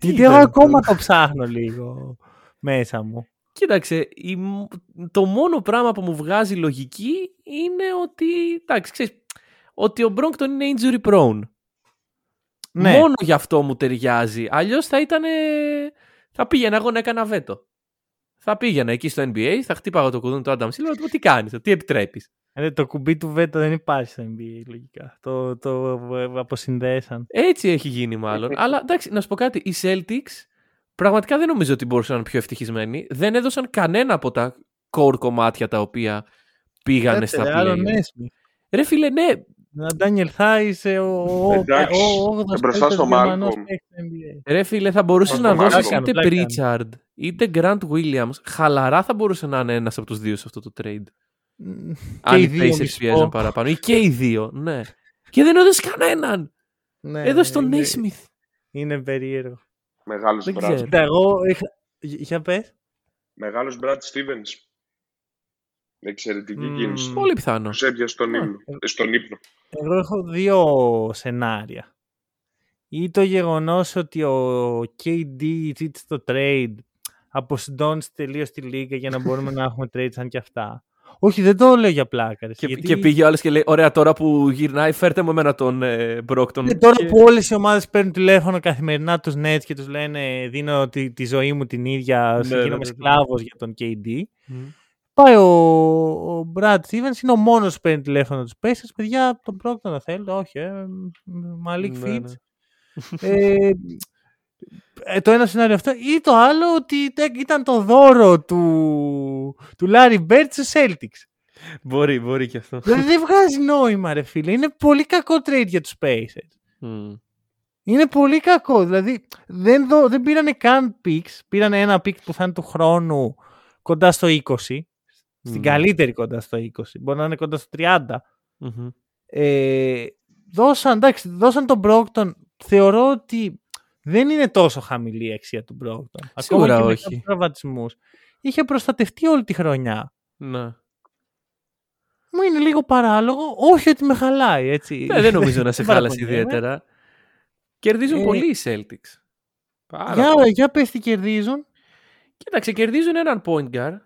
Γιατί εγώ ακόμα το ψάχνω λίγο μέσα μου. Κοίταξε, το μόνο πράγμα που μου βγάζει λογική είναι ότι, εντάξει, ξέρεις, ότι ο Μπρόκτον είναι injury prone. Ναι. Μόνο γι' αυτό μου ταιριάζει. Αλλιώς θα πήγαινα εγώ να έκανα βέτο. Θα πήγαινα εκεί στο NBA, θα χτύπαγα το κουδούνι του Άνταμ Σίλβα, τι κάνεις, τι επιτρέπεις. Το κουμπί του βέτο δεν υπάρχει στο NBA, λογικά. Το αποσυνδέσαν. Έτσι έχει γίνει μάλλον. Αλλά εντάξει, να σου πω κάτι. Οι Celtics πραγματικά δεν νομίζω ότι μπορούσαν να είναι πιο ευτυχισμένοι. Δεν έδωσαν κανένα από τα core κομμάτια τα οποία πήγανε στα play. Ρε φίλε, ναι. Ντάνιελ Θάις, μπροστά στο Μάλκομ. Ρε φίλε, θα μπορούσες να δώσεις είτε Πρίτσαρντ είτε Γκραντ Βίλιαμς. Χαλαρά θα μπορούσε να είναι ένας από τους δύο σε αυτό το trade. Αν οι Pacers πιέζουν παραπάνω. Ή και οι δύο, ναι. Και δεν έδωσε κανέναν. Έδωσε τον Naismith. Είναι περίεργο. Μεγάλος Brad. Μεγάλος Brad Stevens. Εξαιρετική κίνηση. Πολύ πιθανό. Τους έπιασε στον ύπνο. Εγώ έχω δύο σενάρια. Ή το γεγονός ότι ο KD ζήτησε το trade αποσυντώνησε τελείως τη λίγα για να μπορούμε να έχουμε trade σαν και αυτά. Όχι, δεν το λέω για πλάκα. Και πήγε ο άλλος και λέει: ωραία, τώρα που γυρνάει, φέρτε μου εμένα τον Μπρόκτον. Τώρα που όλες οι ομάδες παίρνουν τηλέφωνο καθημερινά τους Nets και τους λένε: δίνω τη ζωή μου την ίδια, γίνομαι σκλάβος για τον KD. Πάει ο Μπραντ Στίβενς, είναι ο μόνος που παίρνει τηλέφωνο τους Pacers. Παιδιά, τον Μπρόκτον να θέλετε, όχι. Μαλίκ Φιτς. Το ένα σενάριο αυτό, ή το άλλο ότι ήταν το δώρο του Λάρι Μπέρτ στους Celtics. Μπορεί και αυτό. Δηλαδή δεν βγάζει νόημα, ρε φίλε. Είναι πολύ κακό trade για τους Pacers. Είναι πολύ κακό. Δηλαδή δεν πήρανε καν picks. Πήρανε ένα pick που θα είναι του χρόνου κοντά στο 20. Στην καλύτερη κοντά στο 20. Μπορεί να είναι κοντά στο 30. Δώσαν τον Μπρόκτον. Θεωρώ ότι δεν είναι τόσο χαμηλή η αξία του Μπρόκτον. Σίγουρα ακόμα και με τους τραυματισμούς. Είχε προστατευτεί όλη τη χρονιά. Ναι. Μου είναι λίγο παράλογο. Όχι ότι με χαλάει, έτσι. Δεν νομίζω να σε χάλασε ιδιαίτερα. Κερδίζουν πολύ οι Celtics. Για πες τι κερδίζουν. Κοίταξε, κερδίζουν έναν point guard.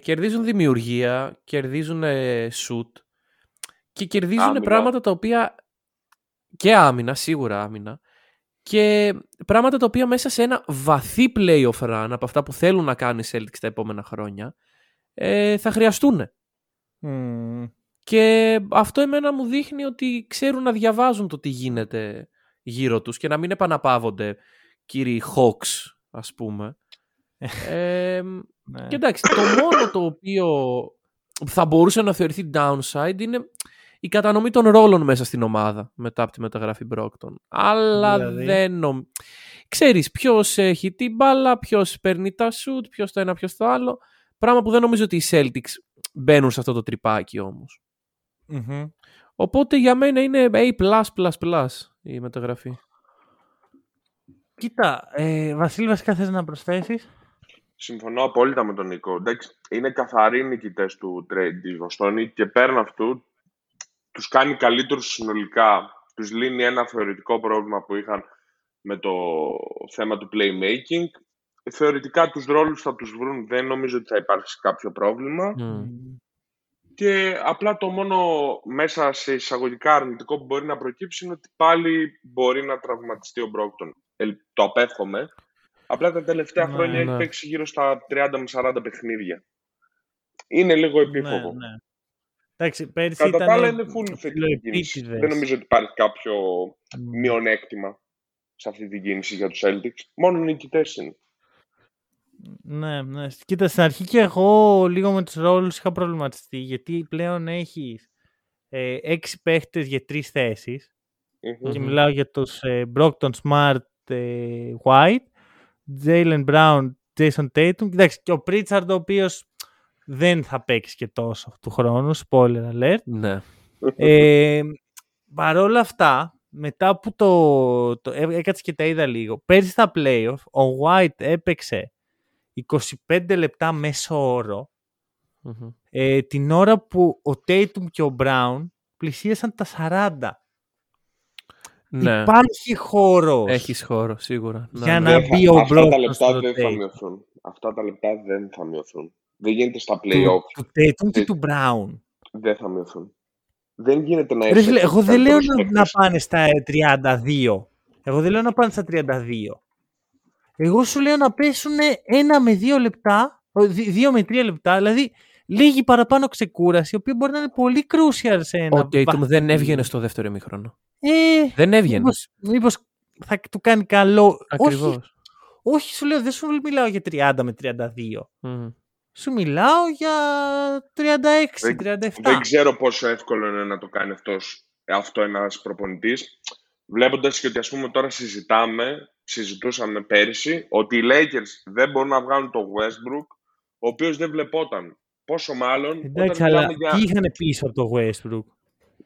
Κερδίζουν δημιουργία. Κερδίζουν shoot. Και κερδίζουν άμυνα. Πράγματα τα οποία... Και άμυνα, σίγουρα άμυνα. Και πράγματα τα οποία μέσα σε ένα βαθύ playoff run από αυτά που θέλουν να κάνουν οι Celtics τα επόμενα χρόνια θα χρειαστούν. Και αυτό εμένα μου δείχνει ότι ξέρουν να διαβάζουν το τι γίνεται γύρω τους και να μην επαναπαύονται κύριοι Hawks, ας πούμε. Και εντάξει, το μόνο το οποίο θα μπορούσε να θεωρηθεί downside είναι η κατανομή των ρόλων μέσα στην ομάδα μετά από τη μεταγραφή Μπρόκτον. Αλλά δεν νομίζω. Ξέρεις ποιος έχει την μπάλα, ποιος παίρνει τα σουτ, ποιος το ένα, ποιος το άλλο. Πράγμα που δεν νομίζω ότι οι Celtics μπαίνουν σε αυτό το τρυπάκι όμως. Οπότε για μένα είναι A+++ η μεταγραφή. Κοίτα, Βασίλη, βασικά θες να προσθέσεις? Συμφωνώ απόλυτα με τον Νίκο. Είναι καθαροί νικητές του trade της Βοστόνη και πέραν αυτού τους κάνει καλύτερους συνολικά, τους λύνει ένα θεωρητικό πρόβλημα που είχαν με το θέμα του playmaking. Θεωρητικά τους ρόλους θα τους βρουν, δεν νομίζω ότι θα υπάρξει κάποιο πρόβλημα. Και απλά το μόνο μέσα σε εισαγωγικά αρνητικό που μπορεί να προκύψει είναι ότι πάλι μπορεί να τραυματιστεί ο Μπρόκτον. Το απέφχομαι. Απλά τα τελευταία χρόνια έχει παίξει γύρω στα 30 με 40 παιχνίδια. Είναι λίγο επίφοβο. Εντάξει, πέρυσι κατά τα άλλα είναι full θετική κίνηση. Δεν νομίζω ότι υπάρχει κάποιο μειονέκτημα σε αυτή την κίνηση για τους Celtics. Μόνο νικητές είναι. Ναι. Κοίτα, στην αρχή και εγώ λίγο με τους ρόλους είχα προβληματιστεί, γιατί πλέον έχεις 6 παίχτες για 3 θέσεις. Και μιλάω για τους Brockton, Smart, White, Jaylen Brown, Jason Tatum. Κοιτάξτε, και ο Pritchard ο οποίος δεν θα παίξει και τόσο του χρόνου, spoiler alert. Ναι. Παρόλα αυτά, μετά που το έκατσε και τα είδα λίγο, πέρσι στα playoff, ο White έπαιξε 25 λεπτά μέσο όρο, την ώρα που ο Tatum και ο Brown πλησίασαν τα 40. Ναι. Υπάρχει χώρος. Έχεις χώρο, σίγουρα. Για να μπει ο Brown στο Tatum. Αυτά τα λεπτά δεν θα μειωθούν. Δεν γίνεται στα play-off. Του Tatum και του Brown. Δεν θα μειωθούν. Δεν γίνεται να έρθει. Εγώ δεν λέω να πάνε στα 32. Εγώ δεν λέω να πάνε στα 32. Εγώ σου λέω να πέσουν 1 με 2 λεπτά, 2 με 3 λεπτά. Δηλαδή λίγη παραπάνω ξεκούραση, η οποία μπορεί να είναι πολύ crucial σε ένα. Ο Tatum δεν έβγαινε στο δεύτερο ημίχρονο. Δεν έβγαινε. Μήπως θα του κάνει καλό. Ακριβώς. Όχι, σου λέω, δεν σου μιλάω για 30 με 32. Σου μιλάω για 36-37. Δεν ξέρω πόσο εύκολο είναι να το κάνει αυτό ένας προπονητής. Βλέποντας και ότι ας πούμε τώρα συζητούσαμε πέρυσι ότι οι Lakers δεν μπορούν να βγάλουν τον Westbrook, ο οποίος δεν βλεπόταν. Πόσο μάλλον. Εντάξει, αλλά τι είχαν πίσω από το Westbrook?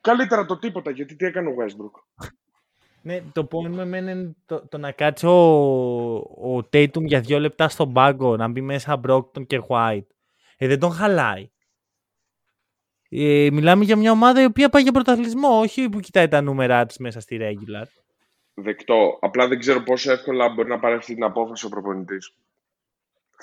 Καλύτερα το τίποτα, γιατί τι έκανε ο Westbrook. Ναι, το πόνιμο εμένα είναι το να κάτσει ο Tatum για 2 λεπτά στον πάγκο, να μπει μέσα Brockton και White δεν τον χαλάει. Μιλάμε για μια ομάδα η οποία πάει για πρωταθλητισμό, όχι που κοιτάει τα νούμερα της μέσα στη regular. Δεκτό. Απλά δεν ξέρω πόσο εύκολα μπορεί να πάρει αυτή την απόφαση ο προπονητής.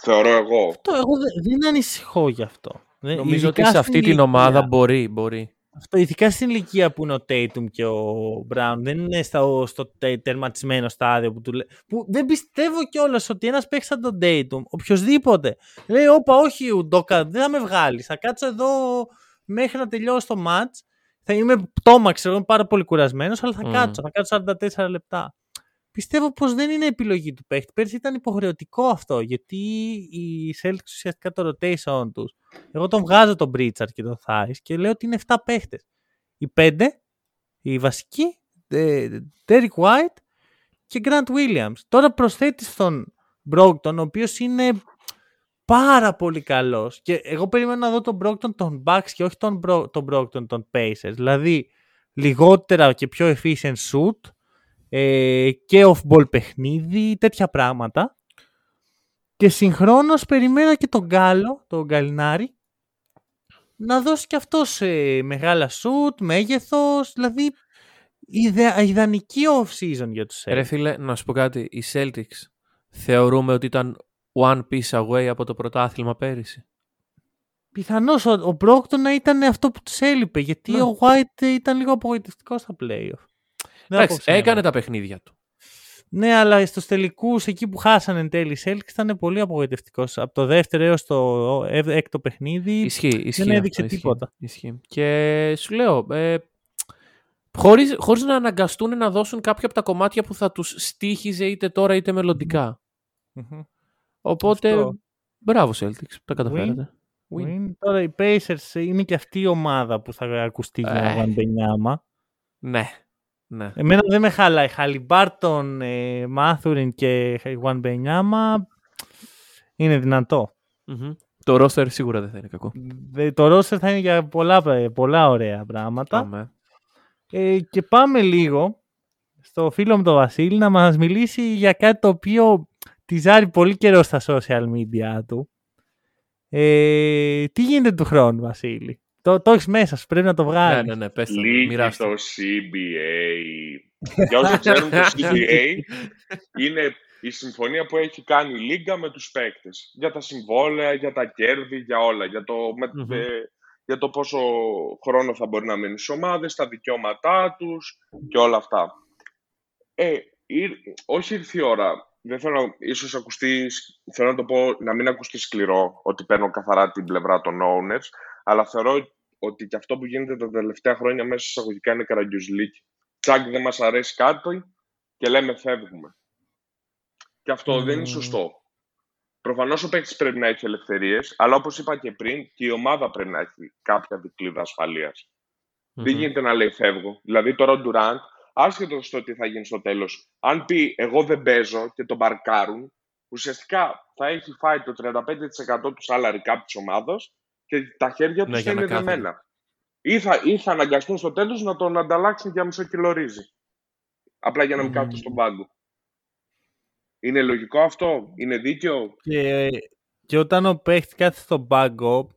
Θεωρώ εγώ. Αυτό, εγώ δεν ανησυχώ γι' αυτό. Νομίζω ότι σε αυτή την ομάδα μπορεί. Αυτό, ειδικά στην ηλικία που είναι ο Tatum και ο Brown, δεν είναι στο τερματισμένο στάδιο που του λέει. Που δεν πιστεύω κιόλας ότι ένας παίκτης σαν τον Tatum, οποιοσδήποτε, λέει: όπα, όχι, Ουντόκα, δεν θα με βγάλεις. Θα κάτσω εδώ μέχρι να τελειώσει το match. Θα είμαι πτώμα, ξέρω, είμαι πάρα πολύ κουρασμένος, αλλά θα κάτσω 44 λεπτά. Πιστεύω πως δεν είναι επιλογή του παίχτη. Πέρσι ήταν υποχρεωτικό αυτό, γιατί οι Celtics ουσιαστικά το rotation τους. Εγώ τον βγάζω τον Pritchard και τον Thais και λέω ότι είναι 7 παίχτες. Οι 5, οι βασικοί, Derrick White και Grant Williams. Τώρα προσθέτεις τον Brogdon, ο οποίος είναι πάρα πολύ καλός. Και εγώ περιμένω να δω τον Brogdon των Bucks και όχι τον Brogdon των Pacers. Δηλαδή, λιγότερα και πιο efficient shoot, και off-ball παιχνίδι, τέτοια πράγματα. Και συγχρόνως περιμένω και τον Γκάλο, τον Γκαλινάρη, να δώσει και αυτός μεγάλα σουτ, μέγεθος, δηλαδή ιδανική off-season για τους Celtics. Ρε φίλε, να σου πω κάτι, οι Celtics θεωρούμε ότι ήταν one piece away από το πρωτάθλημα πέρυσι. Πιθανώς ο Brogdon να ήταν αυτό που τους έλειπε, γιατί ο White ήταν λίγο απογοητευτικός στα playoff. Εντάξει, έκανε τα παιχνίδια του. Ναι, αλλά στους τελικούς, εκεί που χάσανε εν τέλει οι Celtics, ήταν πολύ απογοητευτικός. Από το δεύτερο έως το έκτο παιχνίδι ισχύει, δεν έδειξε τίποτα. Ισχύει. Και σου λέω, χωρίς να αναγκαστούν να δώσουν κάποια από τα κομμάτια που θα τους στοίχιζε είτε τώρα είτε μελλοντικά. Mm-hmm. Οπότε, αυτό. Μπράβο Celtics, τα καταφέρατε. Win. Τώρα οι Pacers είναι και αυτή η ομάδα που θα ακουστεί για να Βαντενιάμα. Ναι. Ναι. Εμένα δεν με χαλάει. Χαλιμπάρτον, Μάθουριν και Γουανμπενιάμα είναι δυνατό. Mm-hmm. Το ρόστερ σίγουρα δεν θα είναι κακό. Το ρόστερ θα είναι για πολλά ωραία πράγματα. Oh, και πάμε λίγο στο φίλο μου τον Βασίλη να μας μιλήσει για κάτι το οποίο τιζάρει πολύ καιρό στα social media του. Τι γίνεται του χρόνου, Βασίλη? Το έχεις μέσα σου, πρέπει να το βγάλεις. Ναι, πες το, μοιράστε. Λύγει το CBA. Για όσοι ξέρουν, το CBA είναι η συμφωνία που έχει κάνει η Λίγκα με τους παίκτες. Για τα συμβόλαια, για τα κέρδη, για όλα. Για το πόσο χρόνο θα μπορεί να μείνει στις ομάδες, τα δικαιώματά τους και όλα αυτά. Όχι ήρθε η ώρα. Δεν θέλω, ίσως ακουστεί, θέλω να το πω, να μην ακουστεί σκληρό ότι παίρνω καθαρά την πλευρά των owners, αλλά θεωρώ ότι και αυτό που γίνεται τα τελευταία χρόνια μέσα στα αγωγικά είναι καραγκιουζλίκι. Τσακ, δεν μας αρέσει κάτι και λέμε φεύγουμε. Και αυτό δεν είναι σωστό. Προφανώς ο παίκτης πρέπει να έχει ελευθερίες, αλλά όπως είπα και πριν, και η ομάδα πρέπει να έχει κάποια δικλίδα ασφαλείας. Δεν γίνεται να λέει φεύγω. Δηλαδή τώρα ο Ντουράντ, άσχετο στο τι θα γίνει στο τέλος, αν πει εγώ δεν παίζω και τον μπαρκάρουν, ουσιαστικά θα έχει φάει το 35% του salary cap της ομάδας και τα χέρια τους είναι δεμένα. Ή θα αναγκαστούν στο τέλος να τον ανταλλάξουν για μισό κιλορίζι. Απλά για να μην κάθεται στον πάγκο. Είναι λογικό αυτό? Είναι δίκαιο? Και όταν ο παίχτης κάθεται στον πάγκο,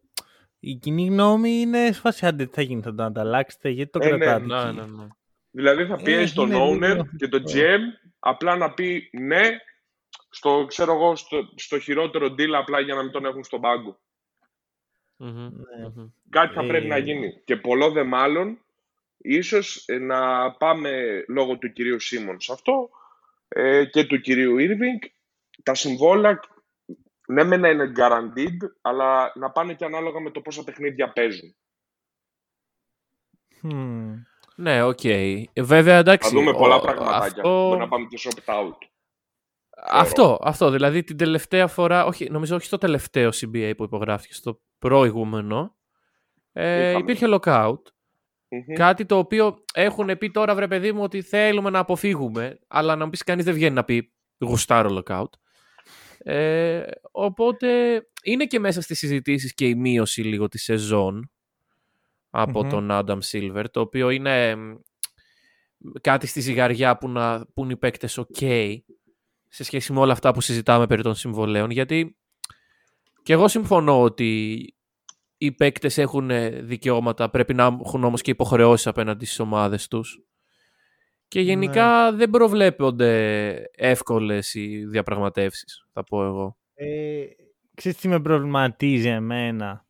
η κοινή γνώμη είναι σφασιάντε τι θα γίνει, θα τον ανταλλάξετε, γιατί το κρατάτε? Ναι. Δηλαδή θα πιέσει τον owner και τον GM απλά να πει ναι στο χειρότερο deal, απλά για να μην τον έχουν στον πάγκο. Κάτι θα πρέπει να γίνει. Και πολλό δε μάλλον, ίσως να πάμε λόγω του κυρίου Σίμον σε αυτό και του κυρίου Ήρβινγκ, τα συμβόλαια ναι μεν να είναι guaranteed, αλλά να πάνε και ανάλογα με το πόσα παιχνίδια παίζουν. Ναι, οκ. Βέβαια, εντάξει. Θα δούμε πολλά πραγματάκια. Μπορεί να πάμε και σε opt-out. Αυτό. Δηλαδή την τελευταία φορά, όχι στο τελευταίο CBA που υπογράφηκε, στο προηγούμενο, υπήρχε lockout. Κάτι το οποίο έχουν πει τώρα, βρε παιδί μου, ότι θέλουμε να αποφύγουμε, αλλά να μου πεις κανείς δεν βγαίνει να πει γουστάρω lockout. Οπότε είναι και μέσα στις συζητήσεις και η μείωση λίγο τη σεζόν από τον Adam Silver, το οποίο είναι κάτι στη ζυγαριά που να πουν οι παίκτες σε σχέση με όλα αυτά που συζητάμε περί των συμβολέων, γιατί Και εγώ συμφωνώ ότι οι παίκτες έχουν δικαιώματα, πρέπει να έχουν όμως και υποχρεώσεις απέναντι στις ομάδες τους. Και γενικά δεν προβλέπονται εύκολες οι διαπραγματεύσεις, θα πω εγώ. Ξέρεις τι με προβληματίζει εμένα?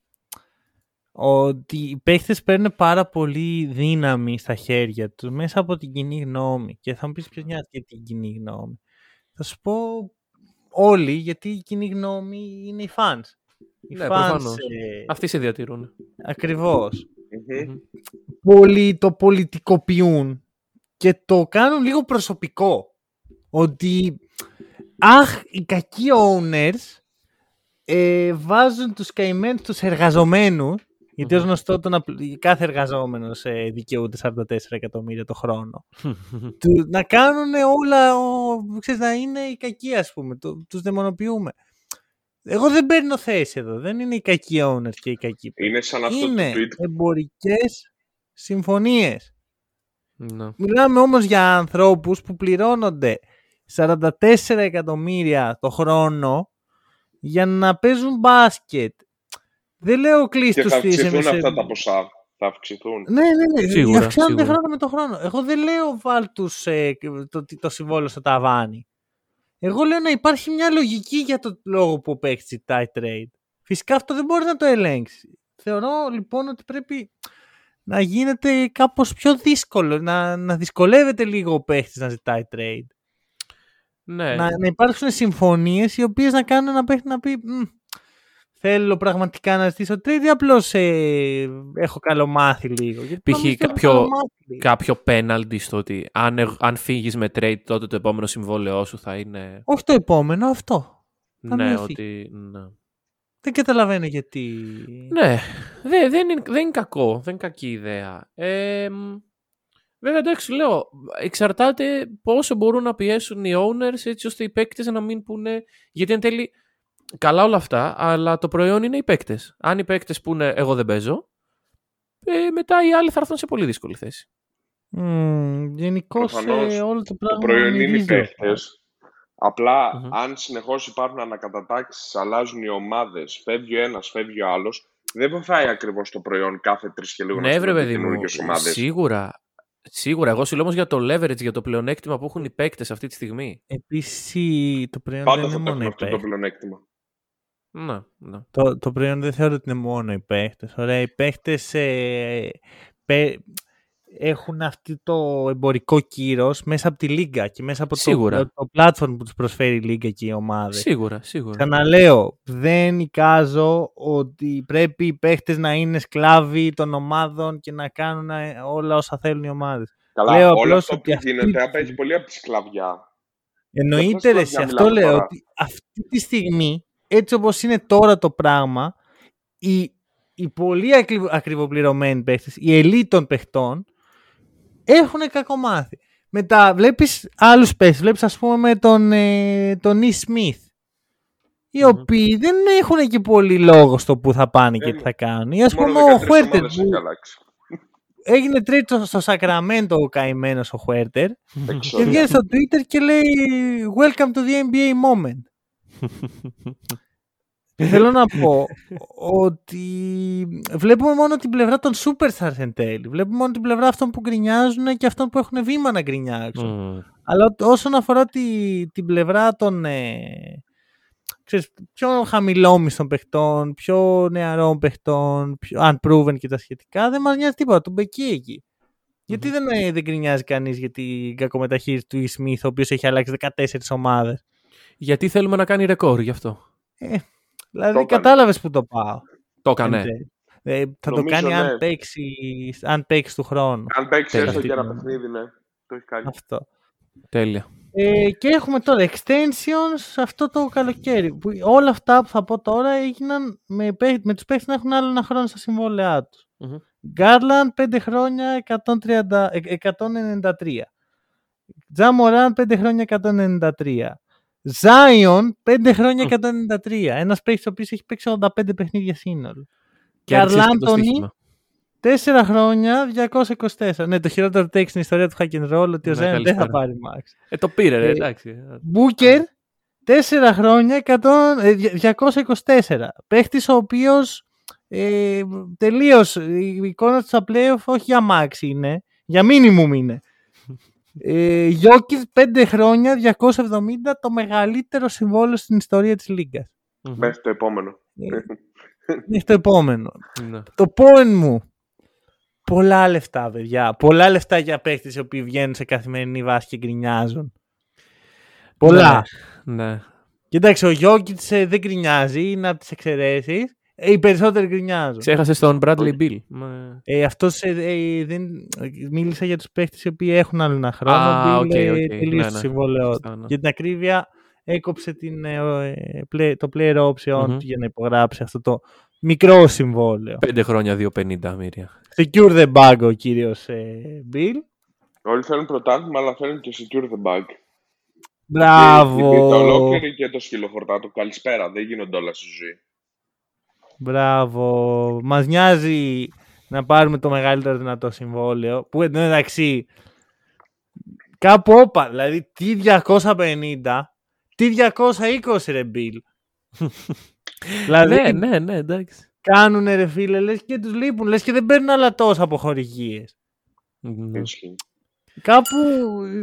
Ότι οι παίκτες παίρνουν πάρα πολύ δύναμη στα χέρια τους μέσα από την κοινή γνώμη. Και θα μου πεις ποιος νοιάζεται για την κοινή γνώμη? Θα σου πω όλοι, γιατί η κοινή γνώμη είναι οι fans. Ναι, προφανώς. Αυτοί σε διατηρούν. Ακριβώς. Mm-hmm. Πολλοί το πολιτικοποιούν και το κάνουν λίγο προσωπικό. Ότι αχ, οι κακοί owners βάζουν τους καημένους τους εργαζομένους, γιατί ως γνωστό κάθε εργαζόμενος δικαιούται 44 εκατομμύρια το χρόνο, να κάνουν όλα, ξέρεις, να είναι οι κακοί, ας πούμε, τους δαιμονοποιούμε. Εγώ δεν παίρνω θέση εδώ, δεν είναι οι κακοί owners και οι κακοί. Είναι σαν αυτό το tweet. Εμπορικές συμφωνίες. No. Μιλάμε όμως για ανθρώπους που πληρώνονται 44 εκατομμύρια το χρόνο για να παίζουν μπάσκετ. Δεν λέω κλείστους. Και θα αυξηθούν αυτά τα ποσά. Θα αυξηθούν. Ναι. Σίγουρα, αυξάνονται χρόνο με το χρόνο. Εγώ δεν λέω βάλτους το συμβόλαιο στο ταβάνι. Εγώ λέω να υπάρχει μια λογική για το λόγο που παίξει tight trade. Φυσικά αυτό δεν μπορεί να το ελέγξει. Θεωρώ λοιπόν ότι πρέπει να γίνεται κάπως πιο δύσκολο, να δυσκολεύεται λίγο ο παίχτης να ζητάει trade. Ναι. Να υπάρξουν συμφωνίες οι οποίες να κάνουν ένα παίχτη να πει θέλω πραγματικά να ζητήσω trade ή απλώς έχω καλομάθει λίγο. Π.χ. κάποιο πέναλτι στο ότι αν φύγεις με trade τότε το επόμενο συμβόλαιό σου θα είναι... Όχι το επόμενο, αυτό. Θα ναι, ότι... Ναι. Δεν καταλαβαίνω γιατί... Ναι, δεν είναι κακό, δεν είναι κακή ιδέα. Βέβαια, εντάξει, λέω, εξαρτάται πόσο μπορούν να πιέσουν οι owners έτσι ώστε οι παίκτες να μην πούνε... Γιατί εν τέλει, καλά όλα αυτά, αλλά το προϊόν είναι οι παίκτες. Αν οι παίκτες πούνε εγώ δεν παίζω, μετά οι άλλοι θα έρθουν σε πολύ δύσκολη θέση. Γενικώς όλο το πράγμα... Το προϊόν είναι οι παίκτες. Απλά αν συνεχώς υπάρχουν ανακατατάξεις, αλλάζουν οι ομάδες, φεύγει ο ένας, φεύγει ο άλλος, δεν βοηθάει ακριβώς το προϊόν κάθε τρεις και λίγο να βρει καινούργιες ομάδες. Σίγουρα. Εγώ σου λέω όμως για το leverage, για το πλεονέκτημα που έχουν οι παίκτες αυτή τη στιγμή. Επίσης το προϊόν πάντα δεν είναι μόνο οι παίκτες. Πάντα θα το πλεονέκτημα. Ναι. Το προϊόν δεν θεωρώ ότι είναι μόνο οι παίκτες. Ωραία, οι παίκτες έχουν αυτό το εμπορικό κύρος μέσα από τη Λίγκα και μέσα από το platform που τους προσφέρει η Λίγκα και οι ομάδες. Σίγουρα. Ξαναλέω, δεν εικάζω ότι πρέπει οι παίχτες να είναι σκλάβοι των ομάδων και να κάνουν όλα όσα θέλουν οι ομάδες. Καλά, λέω όλο αυτό που γίνεται απέχει πολύ από τη σκλαβιά. Εννοείται, ρε, αυτό λέω τώρα. Ότι αυτή τη στιγμή, έτσι όπως είναι τώρα το πράγμα, οι πολύ ακριβοπληρωμένοι παίχτες, οι ελίτ των παιχτών, έχουν κακομάθει. Μετά βλέπεις άλλους παίχτες, βλέπεις ας πούμε με τον Νι Σμιθ, οι οποίοι δεν έχουν και πολύ λόγο στο που θα πάνε και τι θα κάνουν. Ή ας πούμε ο Χουέρτερ που έγινε τρίτο στο Σακραμέντο ο καημένος ο Χουέρτερ και βγαίνει στο Twitter και λέει «Welcome to the NBA moment». Θέλω να πω ότι βλέπουμε μόνο την πλευρά των superstars εν τέλει. Βλέπουμε μόνο την πλευρά αυτών που γκρινιάζουν και αυτών που έχουν βήμα να γκρινιάξουν. Αλλά όσον αφορά την πλευρά των πιο χαμηλόμισθων παιχτών, πιο νεαρών παιχτών, πιο unproven και τα σχετικά, δεν μας νοιάζει τίποτα. Τον μπεκεί εκεί. Γιατί δεν γκρινιάζει κανείς για την κακομεταχείριση του Σμιθ, ο οποίος έχει αλλάξει 14 ομάδες? Γιατί θέλουμε να κάνει ρεκόρ γι' αυτό. Δηλαδή κατάλαβες που το πάω. Το έκανε. Θα το κάνει αν παίξει του χρόνου. Αν παίξει έστω και ένα παιχνίδι, ναι. Το έχει κάνει. Αυτό. Τέλεια. Και έχουμε τώρα extensions αυτό το καλοκαίρι. Που όλα αυτά που θα πω τώρα έγιναν με τους παίκτες να έχουν άλλο ένα χρόνο στα συμβόλαιά τους. Garland 5 χρόνια 193. Ja Morant 5 χρόνια 193. Ζάιον, 5 χρόνια 193. Ένας παίκτης ο οποίος έχει παίξει 85 παιχνίδια σύνολο. Και Καρλάντονι, 4 χρόνια 224. Ναι, το χειρότερο τέξι στην ιστορία του hack and roll, ότι ο Ζάιον δεν θα πάρει Max. Το πήρε, εντάξει. Μπούκερ, 4 χρόνια 224. Παίχτης ο οποίος τελείως η εικόνα του στα playoff όχι για max είναι, για minimum είναι. Γιόκιτς 5 χρόνια 270, το μεγαλύτερο συμβόλαιο στην ιστορία της Λίγκας. Μέχρι το επόμενο. Μέχρι το επόμενο. Το πόεν μου. Πολλά λεφτά, παιδιά. Πολλά λεφτά για παίχτες οι οποίοι βγαίνουν σε καθημερινή βάση και γκρινιάζουν. Πολλά. Ναι. Κοιτάξτε, ο Γιόκιτς δεν γκρινιάζει, είναι από τις εξαιρέσεις. Οι περισσότεροι γκρινιάζουν. Ξέχασε τον Bradley Beal. Αυτός μίλησε για τους παίχτες οι οποίοι έχουν άλλο ένα χρόνο. Τελείωσε το συμβόλαιό του. Για την ακρίβεια, έκοψε το player option του για να υπογράψει αυτό το μικρό συμβόλαιο. 5 χρόνια 2,50 μοίρια. Secure the bag ο κύριος Bill. Όλοι θέλουν πρωτάθλημα, αλλά θέλουν και secure the bag. Μπράβο. Και το ολόκληρη και το σκυλοφορτάτο. Καλησπέρα, δεν γίνονται όλα στη ζωή. Μπράβο. Μας νοιάζει να πάρουμε το μεγαλύτερο δυνατό συμβόλαιο. Που εντάξει, κάπου όπα. Δηλαδή, τι 250, τι 220 ρε Bill. Δηλαδή, ναι, εντάξει. Κάνουνε ρε φίλε, λες και τους λείπουν, λες και δεν παίρνουν άλλα τόσα από χορηγίες. Κάπου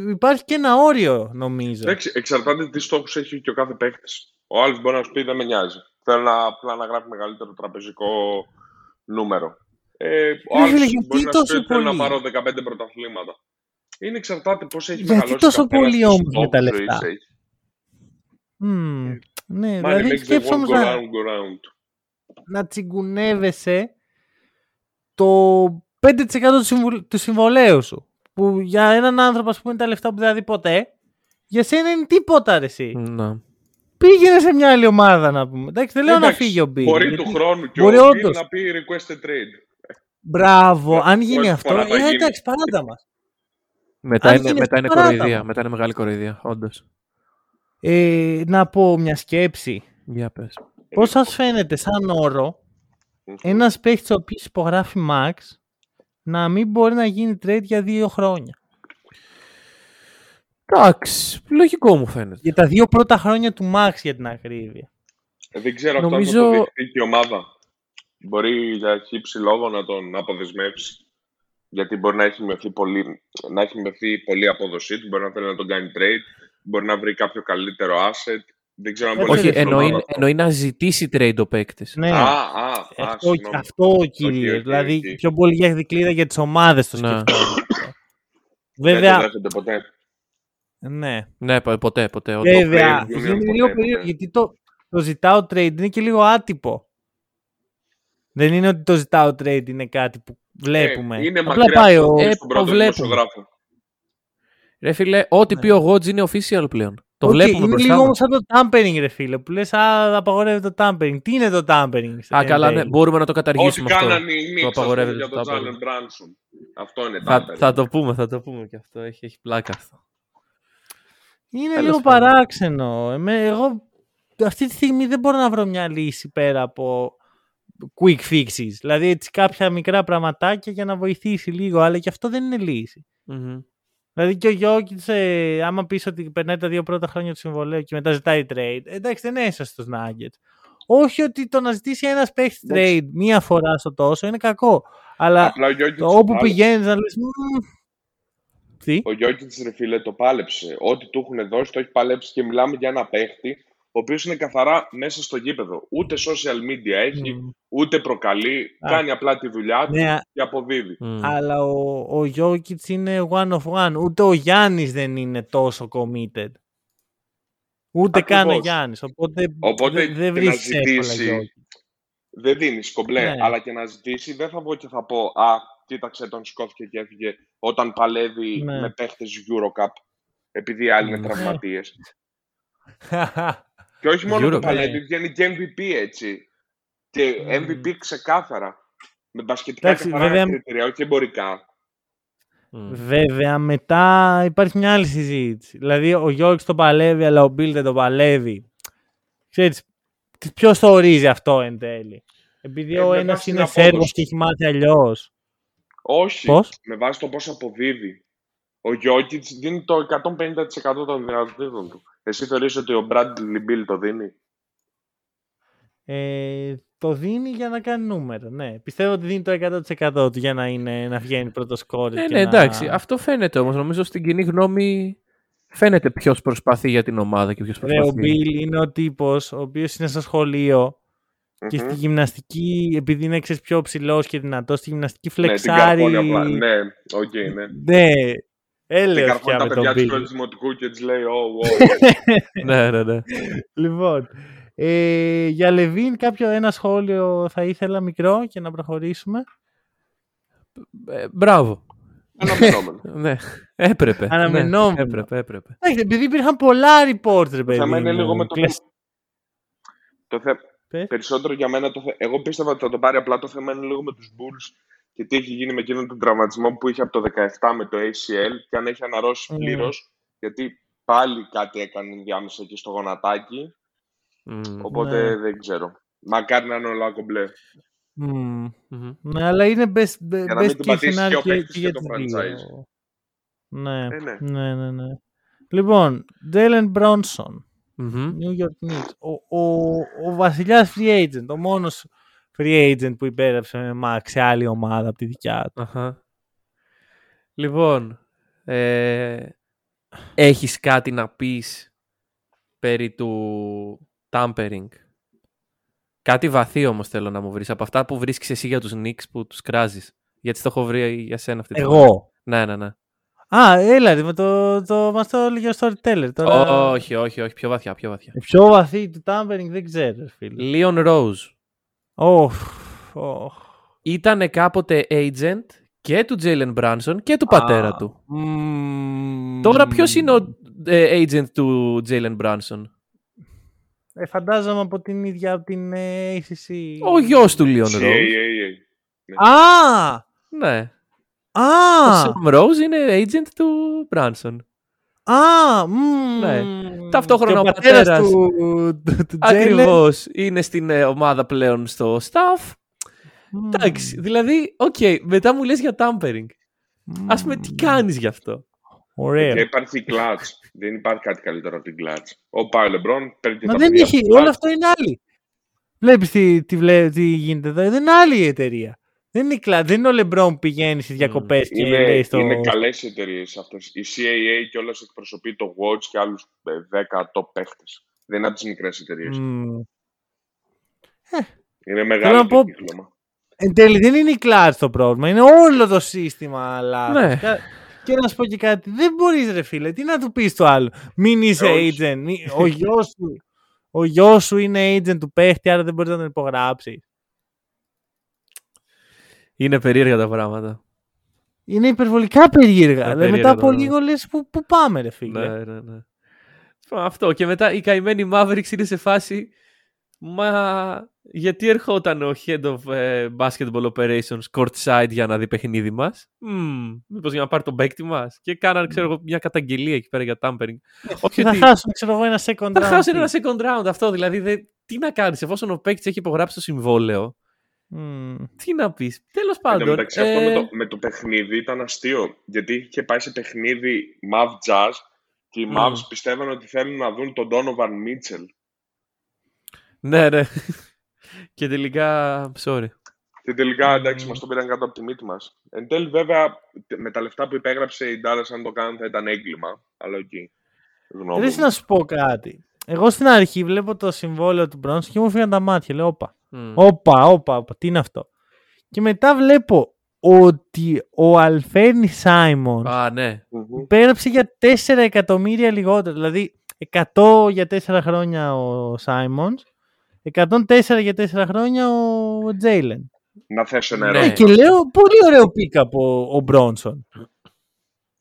υπάρχει και ένα όριο, νομίζω. Εντάξει, εξαρτάται τι στόχους έχει και ο κάθε παίκτης. Ο άλλος μπορεί να σου πει δεν με νοιάζει. Θέλω απλά να γράφει μεγαλύτερο τραπεζικό νούμερο. Ο άλλος μπορεί να σου πει θέλω να πάρω 15 πρωταθλήματα. Είναι εξαρτάται πώς έχει μεγαλώσει. Γιατί τόσο πολύ όμως με τα λεφτά. Ναι, δηλαδή σκέψω όμως να τσιγκουνεύεσαι το 5% του συμβολέου σου. Που για έναν άνθρωπο, ας πούμε, τα λεφτά που δεν θα δει ποτέ, για σένα είναι τίποτα ρε εσύ. Να. Πήγαινε σε μια άλλη ομάδα να πούμε. Εντάξει, δεν λέω να φύγει ο Μπίλ. Μπορεί του χρόνου και ο Μπίλ να πει request trade. Μπράβο, αν γίνει αυτό, εντάξει, παράτα μας. Μετά είναι μεγάλη κοροϊδία, όντως. Να πω μια σκέψη. Για πες. Πώς σας φαίνεται σαν όρο ένας παίχτης ο οποίος υπογράφει Max να μην μπορεί να γίνει trade για 2 χρόνια? Εντάξει, λογικό μου φαίνεται. Για τα 2 πρώτα χρόνια του Max για την ακρίβεια. Δεν ξέρω αυτό αν το δεχτεί και η ομάδα. Μπορεί για χύψη λόγο να τον αποδεσμεύσει. Γιατί μπορεί να έχει μειωθεί πολύ απόδοσή του, μπορεί να θέλει να τον κάνει trade. Μπορεί να βρει κάποιο καλύτερο asset. Δεν ξέρω αν μπορεί να εννοεί να ζητήσει trade ο παίκτης. Ναι. Αυτό κύριε. Δηλαδή πιο πολύ για δικλείδα για τις ομάδες το σκεφτόμαστε. Βέβαια. Δεν το ποτέ. Ναι, ποτέ. Βέβαια. Είναι λίγο περίεργο γιατί το ζητάω trade είναι και λίγο άτυπο. Δεν είναι ότι το ζητάω trade είναι κάτι που βλέπουμε. Είναι μακριά στον πρώτο δημοσιογράφο. Ρε φίλε, ό,τι πει ο Γότζ είναι official πλέον. Το βλέπουμε μπροστά. Είναι λίγο όμως σαν το tampering ρε φίλε, που λες απαγορεύεται το tampering. Τι είναι το tampering? Καλά, ναι, μπορούμε να το καταργήσουμε αυτό. Ό,τι κάνανε οι Knicks για τον Jalen Brunson. Αυτό είναι tampering. Θα το πούμε και αυτό, έχει πλάκα αυτό. Είναι λίγο παράξενο. Εγώ αυτή τη στιγμή δεν μπορώ να βρω μια λύση πέρα από quick fixes. Δηλαδή έτσι κάποια μικρά πραγματάκια για να βοηθήσει λίγο, αλλά και αυτό δεν είναι λύση. Δηλαδή και ο Γιόκιτς, άμα πεις ότι περνάει τα 2 πρώτα χρόνια του συμβολέου και μετά ζητάει trade, εντάξει δεν έσαι στους Nuggets. Όχι ότι το να ζητήσει ένας παίχτης trade μία φορά στο τόσο είναι κακό. Αλλά όπου πηγαίνεις να λες... Ο Γιόκιτς ρε φίλε το πάλεψε. Ό,τι του έχουν δώσει το έχει παλέψει και μιλάμε για ένα παίχτη ο οποίος είναι καθαρά μέσα στο γήπεδο. Ούτε social media έχει, ούτε προκαλεί. Κάνει απλά τη δουλειά του και αποδίδει. Αλλά ο Γιόκιτς είναι one of one. Ούτε ο Γιάννης δεν είναι τόσο committed. Ούτε καν ο Γιάννης. Οπότε δεν βρίσκεις εύκολα. Δεν δίνεις κομπλέ. Ναι. Αλλά και να ζητήσει δεν θα βγω και θα πω κοίταξε τον σκόθηκε και έφυγε όταν παλεύει με παίχτες Eurocup επειδή άλλοι είναι τραυματίες. Και όχι μόνο το παλεύει, βγαίνει και MVP έτσι. Και MVP ξεκάθαρα. Με μπασκετικά καθαρά κριτήρια, όχι εμπορικά. Βέβαια, μετά υπάρχει μια άλλη συζήτηση. Δηλαδή, ο Γιώργης το παλεύει, αλλά ο Μπιλ δεν το παλεύει. Ξέρεις, ποιος το ορίζει αυτό εν τέλει? Επειδή ο ένας είναι Σέρβος και έχει μάθει αλλιώς. Όχι, με βάση το πώς αποδίδει. Ο Γιόκιτς δίνει το 150% των δυνατοτήτων του. Εσύ θεωρείς ότι ο Μπράντλι Μπιλ το δίνει? Το δίνει για να κάνει νούμερο, ναι. Πιστεύω ότι δίνει το 100% του για να βγαίνει πρώτο σκόρερ. Ναι, εντάξει. Αυτό φαίνεται όμως. Νομίζω στην κοινή γνώμη φαίνεται ποιος προσπαθεί για την ομάδα και ποιος προσπαθεί. Ο Μπιλ είναι ο τύπος ο οποίος είναι στο σχολείο και στη γυμναστική, επειδή είναι πιο ψηλός και δυνατός, στη γυμναστική φλεξάρει. Ναι, οκ, ναι. Ναι. Έλεος πια με τον Μπιλ. Και της λέει, ναι, ναι, ναι. Λοιπόν, για Λεβίν ένα σχόλιο θα ήθελα μικρό και να προχωρήσουμε. Μπράβο. Αναμενόμενο. Ναι, έπρεπε. Αναμενόμενο. Έπρεπε. Επειδή υπήρχαν πολλά report, ρε παιδί. Θα μένει λίγο με το θέμα. Περισσότερο για μένα, εγώ πίστευα ότι θα το πάρει, απλά το θέμα είναι λίγο με τους Bulls και τι έχει γίνει με εκείνον τον τραυματισμό που είχε από το 17 με το ACL και αν έχει αναρρώσει πλήρως, γιατί πάλι κάτι έκανε διάμεσα εκεί στο γονατάκι, οπότε δεν ξέρω. Μακάρι να είναι όλα κομπλέ. Ναι, αλλά είναι best case scenario και το franchise. Ναι. Λοιπόν, Jalen Bronson. New York Knicks. Ο βασιλιάς free agent, ο μόνος free agent που υπέγραψε σε άλλη ομάδα από τη δικιά του. Λοιπόν, έχεις κάτι να πεις περί του tampering? Κάτι βαθύ όμως θέλω να μου βρεις από αυτά που βρίσκεις εσύ για τους Knicks που τους κράζεις, γιατί το έχω βρει για σένα αυτή την ώρα. Ναι. Α, έλα, μας το έλεγε ο storyteller. Όχι, πιο βαθιά. Πιο βαθύ του tampering δεν ξέρω, φίλε. Λίον Ρόουζ. Ήτανε κάποτε agent και του Jalen Brunson και του πατέρα του. Τώρα ποιος είναι ο agent του Jalen Brunson? Φαντάζομαι από την ίδια, από την ACC. Ο γιος του Λίον Ρόουζ. Ναι. Ο Sam Rose είναι agent του Branson. Ναι. Ταυτόχρονα ο πατέρας του ακριβώς είναι στην ομάδα πλέον στο staff. Εντάξει, δηλαδή, okay, μετά μου λες για tampering. Ας πούμε τι κάνεις γι' αυτό. Ωραία. Υπάρχει η clutch. Δεν υπάρχει κάτι καλύτερο από την clutch. Ο Πάι Λεμπρόν παίρνει και τα παιδιά. Μα δεν έχει, όλο αυτό είναι άλλη. Βλέπεις τι γίνεται εδώ, δεν είναι άλλη η εταιρεία. Δεν είναι ο Λεμπρόν που πηγαίνει στις διακοπές και λέει στο... Είναι καλές εταιρείες αυτές. Η CAA κιόλας εκπροσωπεί το Watch και άλλους 10 top παίχτες. Δεν είναι από τις μικρές εταιρείες. Είναι μεγάλο το κύκλωμα. Εν τέλει δεν είναι η κλάτς το πρόβλημα. Είναι όλο το σύστημα. Ναι. Και να σου πω και κάτι. Δεν μπορείς, ρε φίλε. Τι να του πεις το άλλο? Μην είσαι agent. Ο γιος σου είναι agent του παίχτη, άρα δεν μπορείς να τον υπογράψεις. Είναι περίεργα τα πράγματα. Είναι υπερβολικά περίεργα. Μετά από λίγο λες που πάμε, ρε φίλε. Ναι. Αυτό. Και μετά η καημένη Mavericks είναι σε φάση. Μα γιατί ερχόταν ο Head of Basketball Operations courtside για να δει παιχνίδι μας? Μήπως για να πάρει τον παίκτη μας? Και κάναν, ξέρω, μια καταγγελία εκεί πέρα για tampering. Θα χάσουν, ξέρω εγώ, ένα second round. Θα χάσουν ένα second round. Αυτό δηλαδή. Τι να κάνεις εφόσον ο παίκτης έχει υπογράψει το συμβόλαιο? Τι να πεις, τέλος πάντων. Εντάξει, αυτό με το παιχνίδι ήταν αστείο. Γιατί είχε πάει σε παιχνίδι Mav Jazz και οι Mavs πιστεύαν ότι θέλουν να δουν τον Donovan Mitchell. Ναι. Και τελικά, sorry. Και τελικά, εντάξει, μας το πήραν κάτω από τη μύτη μας. Εν τέλει, βέβαια, με τα λεφτά που υπέγραψε η Dallas, αν το κάνουν θα ήταν έγκλημα. Αλλά εκεί, γνώμη. Θέλεις να σου πω κάτι? Εγώ στην αρχή βλέπω το συμβόλαιο του Bronson και μου φύγαν τα μάτια. Λέω, όπα, τι είναι αυτό? Και μετά βλέπω ότι ο Αλφέρνι Σάιμον υπέγραψε για 4 εκατομμύρια λιγότερο. Δηλαδή 100 για 4 χρόνια ο Σάιμον, 104 για 4 χρόνια ο Τζέιλεν. Να θέσω ένα ερώτημα. Και λέω πολύ ωραίο pick up ο Μπρόνσον.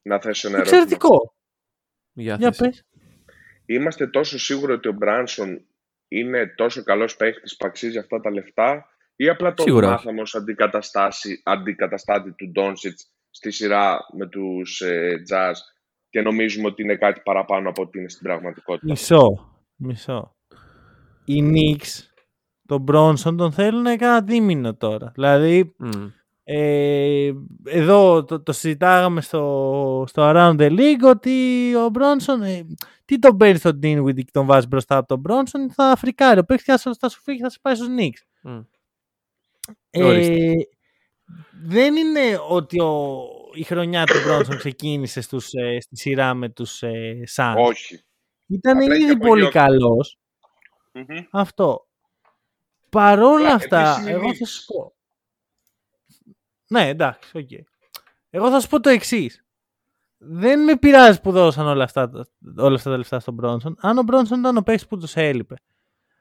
Να θέσω ένα ερώτημα. Εξαιρετικό. Για πες. Είμαστε τόσο σίγουροι ότι ο Μπρόνσον είναι τόσο καλός παίκτης που αξίζει αυτά τα λεφτά, ή απλά το μάθαμε ως αντικαταστάτη του Ντόνσιτς στη σειρά με τους Jazz και νομίζουμε ότι είναι κάτι παραπάνω από ότι είναι στην πραγματικότητα? Μισό. Οι Knicks τον Bronson τον θέλουν ένα δίμηνο τώρα. Δηλαδή Εδώ το συζητάγαμε στο Around the League ότι ο Μπρόνσον, τι τον παίρνει στον Dinwiddie και τον βάζει μπροστά από τον Μπρόνσον, θα φρικάρει. Ο παίκτης θα σου φύγει και θα σε πάει στους Knicks. Δεν είναι ότι η χρονιά του Μπρόνσον ξεκίνησε στη σειρά με τους Suns. Όχι. Ήταν ήδη πολύ καλός. Mm-hmm. Αυτό. Παρόλα αυτά, εγώ θα σου πω. Ναι, εντάξει, οκ. Okay. Εγώ θα σου πω το εξής. Δεν με πειράζει που δώσαν όλα αυτά τα λεφτά στον Μπρόνσον, αν ο Μπρόνσον ήταν ο παίκτης που τους έλειπε.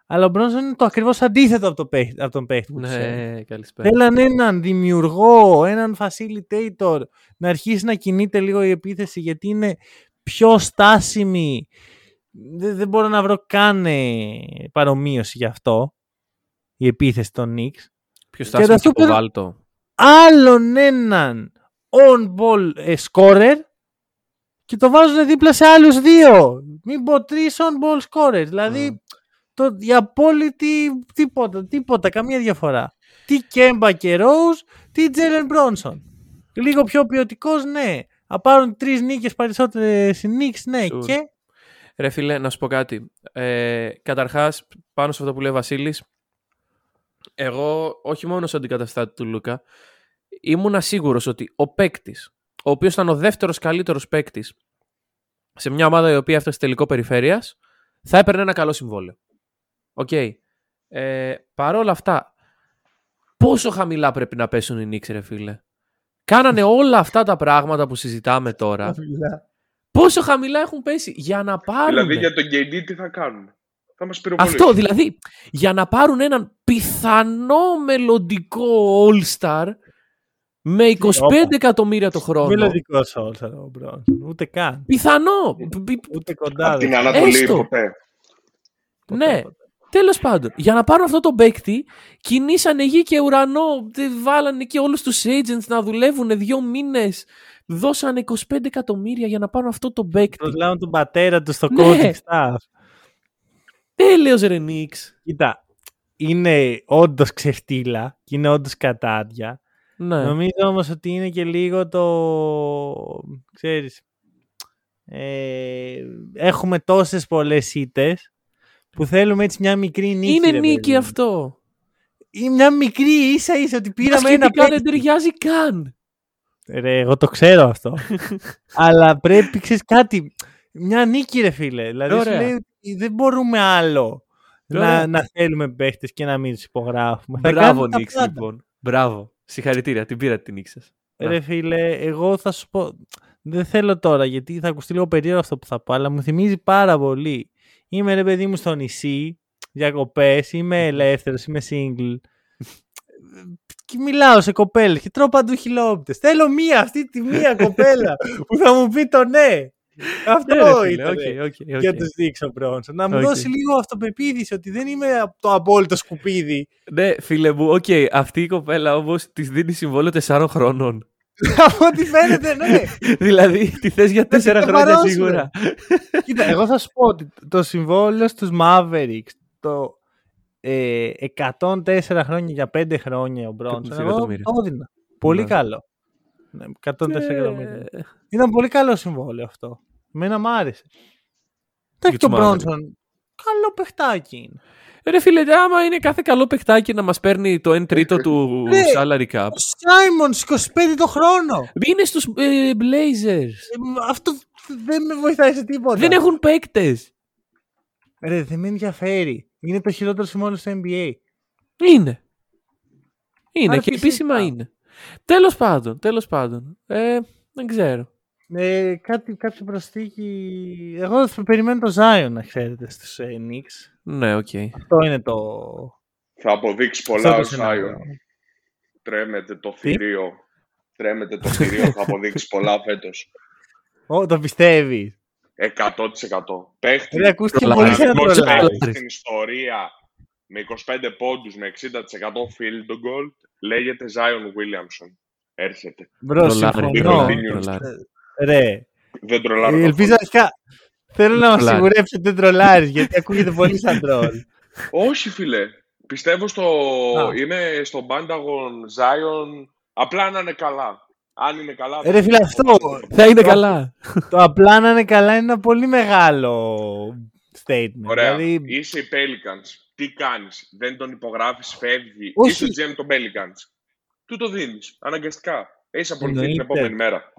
Αλλά ο Μπρόνσον είναι το ακριβώς αντίθετο από τον παίκτη που τους έλειπε. Καλησπέρα. Θέλαν έναν δημιουργό, έναν facilitator, να αρχίσει να κινείται λίγο η επίθεση, γιατί είναι πιο στάσιμη. Δεν μπορώ να βρω καν παρομοίωση γι' αυτό. Η επίθεση των Knicks. Πιο στάσιμη και το βάλτο. Άλλον έναν on-ball scorer και το βάζουν δίπλα σε άλλους δύο. Μην πω τρεις on-ball scorers. Δηλαδή, η απόλυτη τίποτα, καμία διαφορά. Τι Κέμπα και Ρόους, τι Τζέλεν Μπρόνσον. Λίγο πιο ποιοτικός, ναι. Θα πάρουν 3 νίκες περισσότερες νίκες, ναι. Sure. Και... Ρε φίλε, να σου πω κάτι. Καταρχάς, πάνω σε αυτό που λέει ο Βασίλης, εγώ, όχι μόνο σαν αντικαταστάτη του Λούκα, ήμουν σίγουρος ότι ο παίκτης, ο οποίος ήταν ο δεύτερος καλύτερος παίκτης σε μια ομάδα η οποία έφτασε τελικό περιφέρειας, θα έπαιρνε ένα καλό συμβόλαιο. Okay. Παρόλα αυτά, πόσο χαμηλά πρέπει να πέσουν οι Knicks, ρε φίλε. Κάνανε όλα αυτά τα πράγματα που συζητάμε τώρα. Πόσο χαμηλά έχουν πέσει για να πάρουν. Δηλαδή για τον KD τι θα κάνουν. Αυτό δηλαδή, για να πάρουν έναν πιθανό μελλοντικό All-Star με 25 εκατομμύρια το χρόνο. Μελλοντικός All-Star, ούτε καν. Πιθανό. Ούτε κοντά. Την Ανατολή ποτέ. Ναι, τέλος πάντων. Για να πάρουν αυτό το παίκτη, κινήσανε γη και ουρανό, βάλανε και όλους τους agents να δουλεύουν 2 μήνες. Δώσανε 25 εκατομμύρια για να πάρουν αυτό το παίκτη. Προσλάβουν τον πατέρα του στο coaching staff. Τέλειος ρε Νίξ. Κοίτα, είναι όντως ξεφτύλα και είναι όντως κατάδια. Ναι. Νομίζω όμως ότι είναι και λίγο το... Ξέρεις, έχουμε τόσες πολλές ήττες που θέλουμε έτσι μια μικρή νίκη. Είναι ρε, νίκη αυτό. Μια μικρή ίσα ότι πήραμε ένα πέντε. Δεν ταιριάζει καν. Ρε, εγώ το ξέρω αυτό. Αλλά πρέπει, ξέρεις κάτι... Μια νίκη ρε φίλε. Δηλαδή σου λέει ότι δεν μπορούμε άλλο να θέλουμε παίχτες και να μην τους υπογράφουμε. Μπράβο Νίξ λοιπόν. Μπράβο. Συγχαρητήρια. Την πήρατε την Νίξ σας. Ρε φίλε, εγώ θα σου πω. Δεν θέλω τώρα γιατί θα ακουστεί λίγο περίεργο αυτό που θα πω, αλλά μου θυμίζει πάρα πολύ. Είμαι ρε παιδί μου στο νησί, διακοπές, είμαι ελεύθερος, είμαι single. Και μιλάω σε κοπέλες και τρώω παντού χιλόπιτες. Θέλω αυτή τη μία κοπέλα που θα μου πει το ναι. Αυτό ήταν για τους Knicks ο Μπρόνσον. Να μου δώσει λίγο αυτοπεποίθηση ότι δεν είμαι το απόλυτο σκουπίδι. Ναι, φίλε μου, αυτή η κοπέλα όμως της δίνει συμβόλαιο 4 χρόνων. Από ό,τι φαίνεται, ναι. Δηλαδή τη θες για 4 χρόνια σίγουρα. Κοίτα, εγώ θα σου πω ότι το συμβόλαιο στους Mavericks το 104 χρόνια για 5 χρόνια ο Μπρόνσον, εγώ το έδινα. Πολύ καλό. 104 εκατομμύρια. Ήταν πολύ καλό συμβόλαιο αυτό. Εμένα μ' άρεσε. Εντάξει, τον Μπρόνσον. Καλό παιχτάκι είναι. Ρε φίλε, άμα είναι κάθε καλό παιχτάκι να μας παίρνει το 1/3 του salary cap. Ο Σάιμονς 25 το χρόνο. Είναι στους Blazers. Αυτό δεν με βοηθάει σε τίποτα. Δεν έχουν παίκτες. Ρε, δεν με ενδιαφέρει. Είναι το χειρότερο συμβόλαιο στο NBA. Είναι. Είναι. Άρα, και επίσημα είναι. Τέλος πάντων. Δεν ξέρω. Κάποια προσθήκη. Εγώ περιμένω το Zion, να ξέρετε, στους Knicks. Ναι, οκ. Αυτό είναι το... Θα αποδείξει πολλά ο Zion. Τρέμεται το θηρίο. Θα αποδείξει πολλά φέτος. Το πιστεύεις. 100%. Παίχτη. Δεν ακούστηκε πολύ σαν στην ιστορία. Με 25 πόντους, με 60% field goal, λέγεται Zion Williamson. Έρχεται. Μπρο, συμφωνώ. Ρε. Δεν τρολάρω. Ελπίζω αρχικά. Θέλω να μας σιγουρέψει ότι δεν τρολάρεις, γιατί ακούγεται πολύ σαν τρόλ. Όχι, φίλε. Πιστεύω στο... Είμαι στο bandwagon Zion Απλά να είναι καλά. Αν είναι καλά... Ρε φίλε, αυτό θα είναι καλά. Το απλά να είναι καλά είναι ένα πολύ μεγάλο statement. Ωραία. Δηλαδή... Είσαι οι Pelicans. Τι κάνεις? Δεν τον υπογράφεις, φεύγει. Όχι. Είσαι GM των Pelicans. Του το δίνεις. Αναγκαστικά. Έχεις απολυθεί την επόμενη μέρα.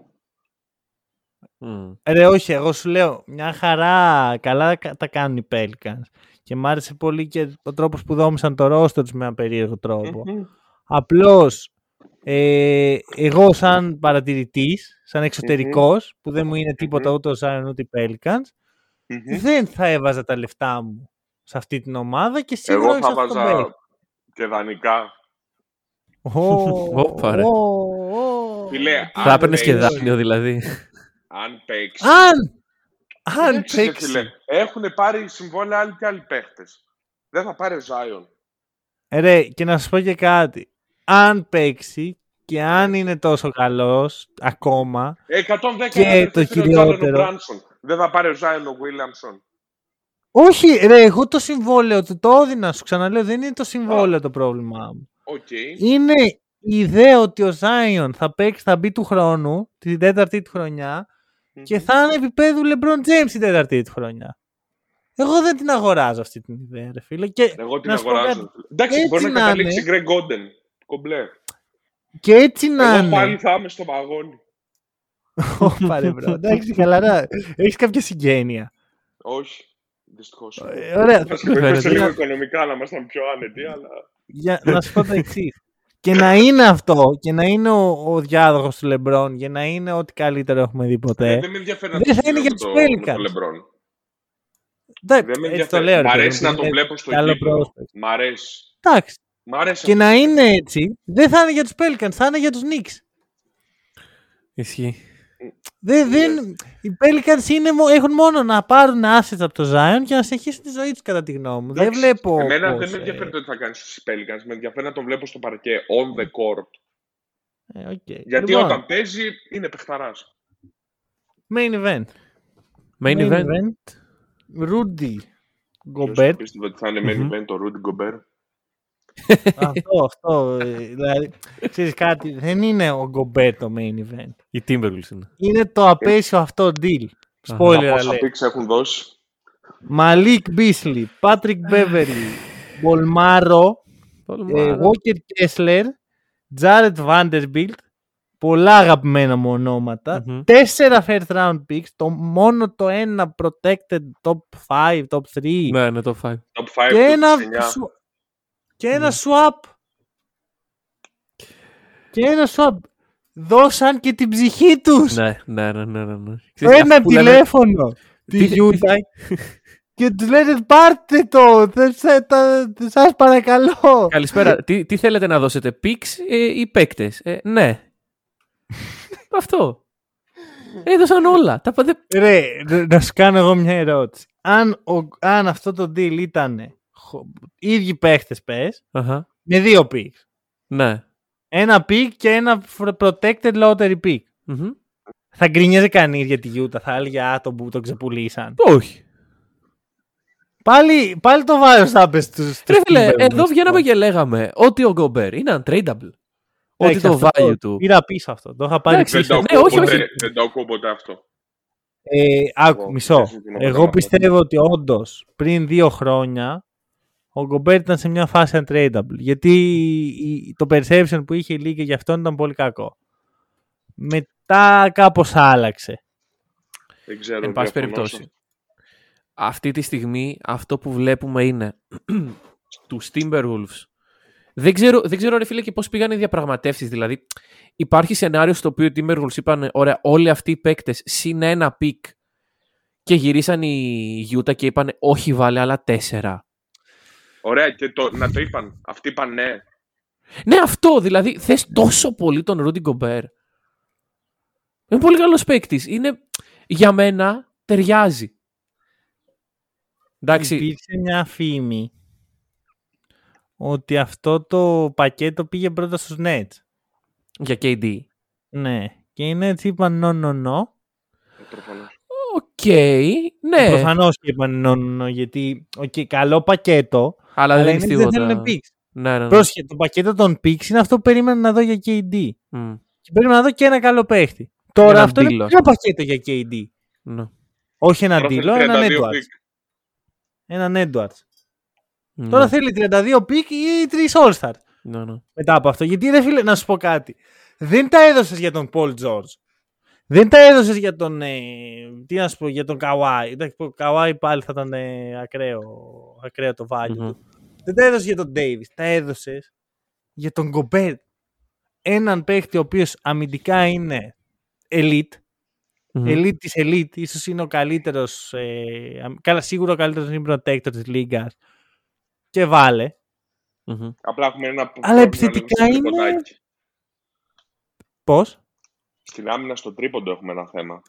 Ρε όχι, εγώ σου λέω μια χαρά. Καλά τα κάνουν οι Pelicans. Και μ' άρεσε πολύ και ο τρόπος που δόμησαν το ρόστο τους με ένα περίεργο τρόπο. Απλώς εγώ σαν παρατηρητής, σαν εξωτερικός, που δεν μου είναι τίποτα ούτε ο Σάρεν ούτε οι Pelicans, δεν θα έβαζα τα λεφτά μου σε αυτή την ομάδα και σίγουρα εγώ θα βάζα και δανεικά. Θα έπαιρνες και δάνειο δηλαδή. Αν παίξει. Αν παίξει. Έχουν πάρει συμβόλαια άλλοι και άλλοι παίχτες. Δεν θα πάρει ο Zion. Ρε, και να σας πω και κάτι. Αν παίξει και αν είναι τόσο καλός ακόμα 110 και το κυριότερο. Δεν θα πάρει ο Zion ο Williamson. Όχι, ρε, εγώ το συμβόλαιο του το έδινα, σου ξαναλέω, δεν είναι το συμβόλαιο το πρόβλημά μου. Okay. Είναι η ιδέα ότι ο Zion θα παίξει, θα μπει του χρόνου, την τέταρτη του χρονιά, και θα είναι επίπεδου LeBron James την τέταρτη του χρονιά. Εγώ δεν την αγοράζω αυτή την ιδέα, ρε φίλε. Και εγώ την αγοράζω. Εντάξει, μπορεί να καταλήξει Greg Oden, κομπλέ. Και έτσι να είναι. Εγώ πάλι θα είμαι στο παγόνι. Εντάξει, χαλαρά. Έχεις κάποια συγγένεια? Όχι. Δυστυχώς. Ωραία. Πρέπει λίγο οικονομικά να ήμασταν πιο άνετοι, αλλά... Να σου πω το εξής. Και να είναι αυτό, και να είναι ο διάδοχος του LeBron, για να είναι ό,τι καλύτερο έχουμε δει ποτέ. Δεν με ενδιαφέρει να το LeBron. Δεν με ενδιαφέρει. Μ' αρέσει να το βλέπω στο γήπεδο. Μ' αρέσει. Εντάξει. Και να είναι έτσι, δεν θα είναι για τους Pelicans, θα είναι για τους Knicks. Ισχύει. Οι Pelicans έχουν μόνο να πάρουν assets από το Zion και να συνεχίσουν τη ζωή τους, κατά τη γνώμη μου. Δεν βλέπω. Εμένα δεν με ενδιαφέρει το τι θα κάνεις στους Pelicans. Με ενδιαφέρει να τον βλέπω στο παρκέ, on the court. Γιατί όταν παίζει είναι παιχταράς. Main event. Main event. Rudy Gobert. Πιστεύω ότι θα είναι main event ο Rudy Gobert. Αυτό. Δηλαδή, ξέρεις κάτι, δεν είναι ο Gobert το main event. Η Timberwolves είναι. Είναι το απέσιο αυτό deal. Spoiler alert. Malik Beasley, Patrick Beverly, Bolmaro, Walker Kessler, Jared Vanderbilt. Πολλά αγαπημένα μου ονόματα. 4 first round picks. Μόνο το ένα protected top 5, top 3. Ναι, είναι top 5. Και ένα... Και ένα swap. Δώσαν και την ψυχή τους. Ναι. Ένα τηλέφωνο τη Utah και τους λένε πάρτε το. Σας παρακαλώ. Καλησπέρα. Τι θέλετε να δώσετε, picks ή παίκτες? Ναι. Αυτό. Έδωσαν όλα. Ρε, να σου κάνω εγώ μια ερώτηση. Αν αυτό το deal ήτανε ίδιοι παίχτες με 2 πικ. Ναι. Ένα πικ και ένα protected lottery πικ. Θα γκρινιάζει κανείς για τη Utah? Θα έλεγε άτομο που τον ξεπουλήσαν? Όχι. Πάλι το βάζω στα πες τους. Εδώ βγαίναμε και λέγαμε ότι ο Gobert είναι untradeable. Ότι το value του. Πήρα πίσω αυτό. Το είχα πάρει πίσω. Δεν το ακούω ποτέ αυτό. Μισό. Εγώ πιστεύω ότι όντως πριν 2 χρόνια ο Gobert ήταν σε μια φάση untradeable, γιατί το perception που είχε η Λίγκα για αυτόν ήταν πολύ κακό. Μετά κάπως άλλαξε. Δεν ξέρω. Εν πάση περιπτώσει, αυτή τη στιγμή αυτό που βλέπουμε είναι τους Timberwolves. Δεν ξέρω ρε φίλε και πώς πήγαν οι διαπραγματεύσεις. Δηλαδή υπάρχει σενάριο στο οποίο οι Timberwolves είπαν ωραία, όλοι αυτοί οι παίκτες συν ένα πικ, και γυρίσαν οι Utah και είπαν όχι βάλε άλλα 4. Ωραία, και να το είπαν. Αυτοί είπαν ναι. Ναι, αυτό δηλαδή. Θες τόσο πολύ τον Rudy Gobert. Είναι πολύ καλός παίκτης. Είναι, για μένα ταιριάζει. Εντάξει. Υπήρξε μια φήμη ότι αυτό το πακέτο πήγε πρώτα στους Nets. Για KD. Ναι. Και οι Nets είπαν no. Ναι. Προφανώς είπαν no, γιατί καλό πακέτο. Αλλά δεν θέλουν picks. Ναι, ναι, ναι. Πρόσχε, το πακέτο των Pix είναι αυτό που περίμενα να δω για KD. Mm. Και περίμενα να δω και ένα καλό παίχτη. Τώρα αυτό είναι ένα πακέτο για KD. Ναι. Όχι έναν Ντίλο, έναν Edwards. Ναι. Τώρα θέλει 32 pick ή 3 All-Star. Ναι, ναι. Μετά από αυτό. Γιατί δεν φίλε, να σου πω κάτι. Δεν τα έδωσες για τον Paul George. Δεν τα έδωσες για τον. Τι να σου πω, για τον Kawhi. Ο Kawhi πάλι θα ήταν ακραίο το value του. Δεν τα έδωσες για τον Davis. Τα έδωσες για τον Gobert. Έναν παίχτη ο οποίος αμυντικά είναι elite. Elite της elite. Ίσως είναι ο καλύτερος. Καλά, σίγουρα ο καλύτερος είναι protector της λίγκας. Και βάλε. Απλά έχουμε ένα. Αλλά επιθετικά είναι. Πώς? Στην άμυνα στο τρίποντο έχουμε ένα θέμα.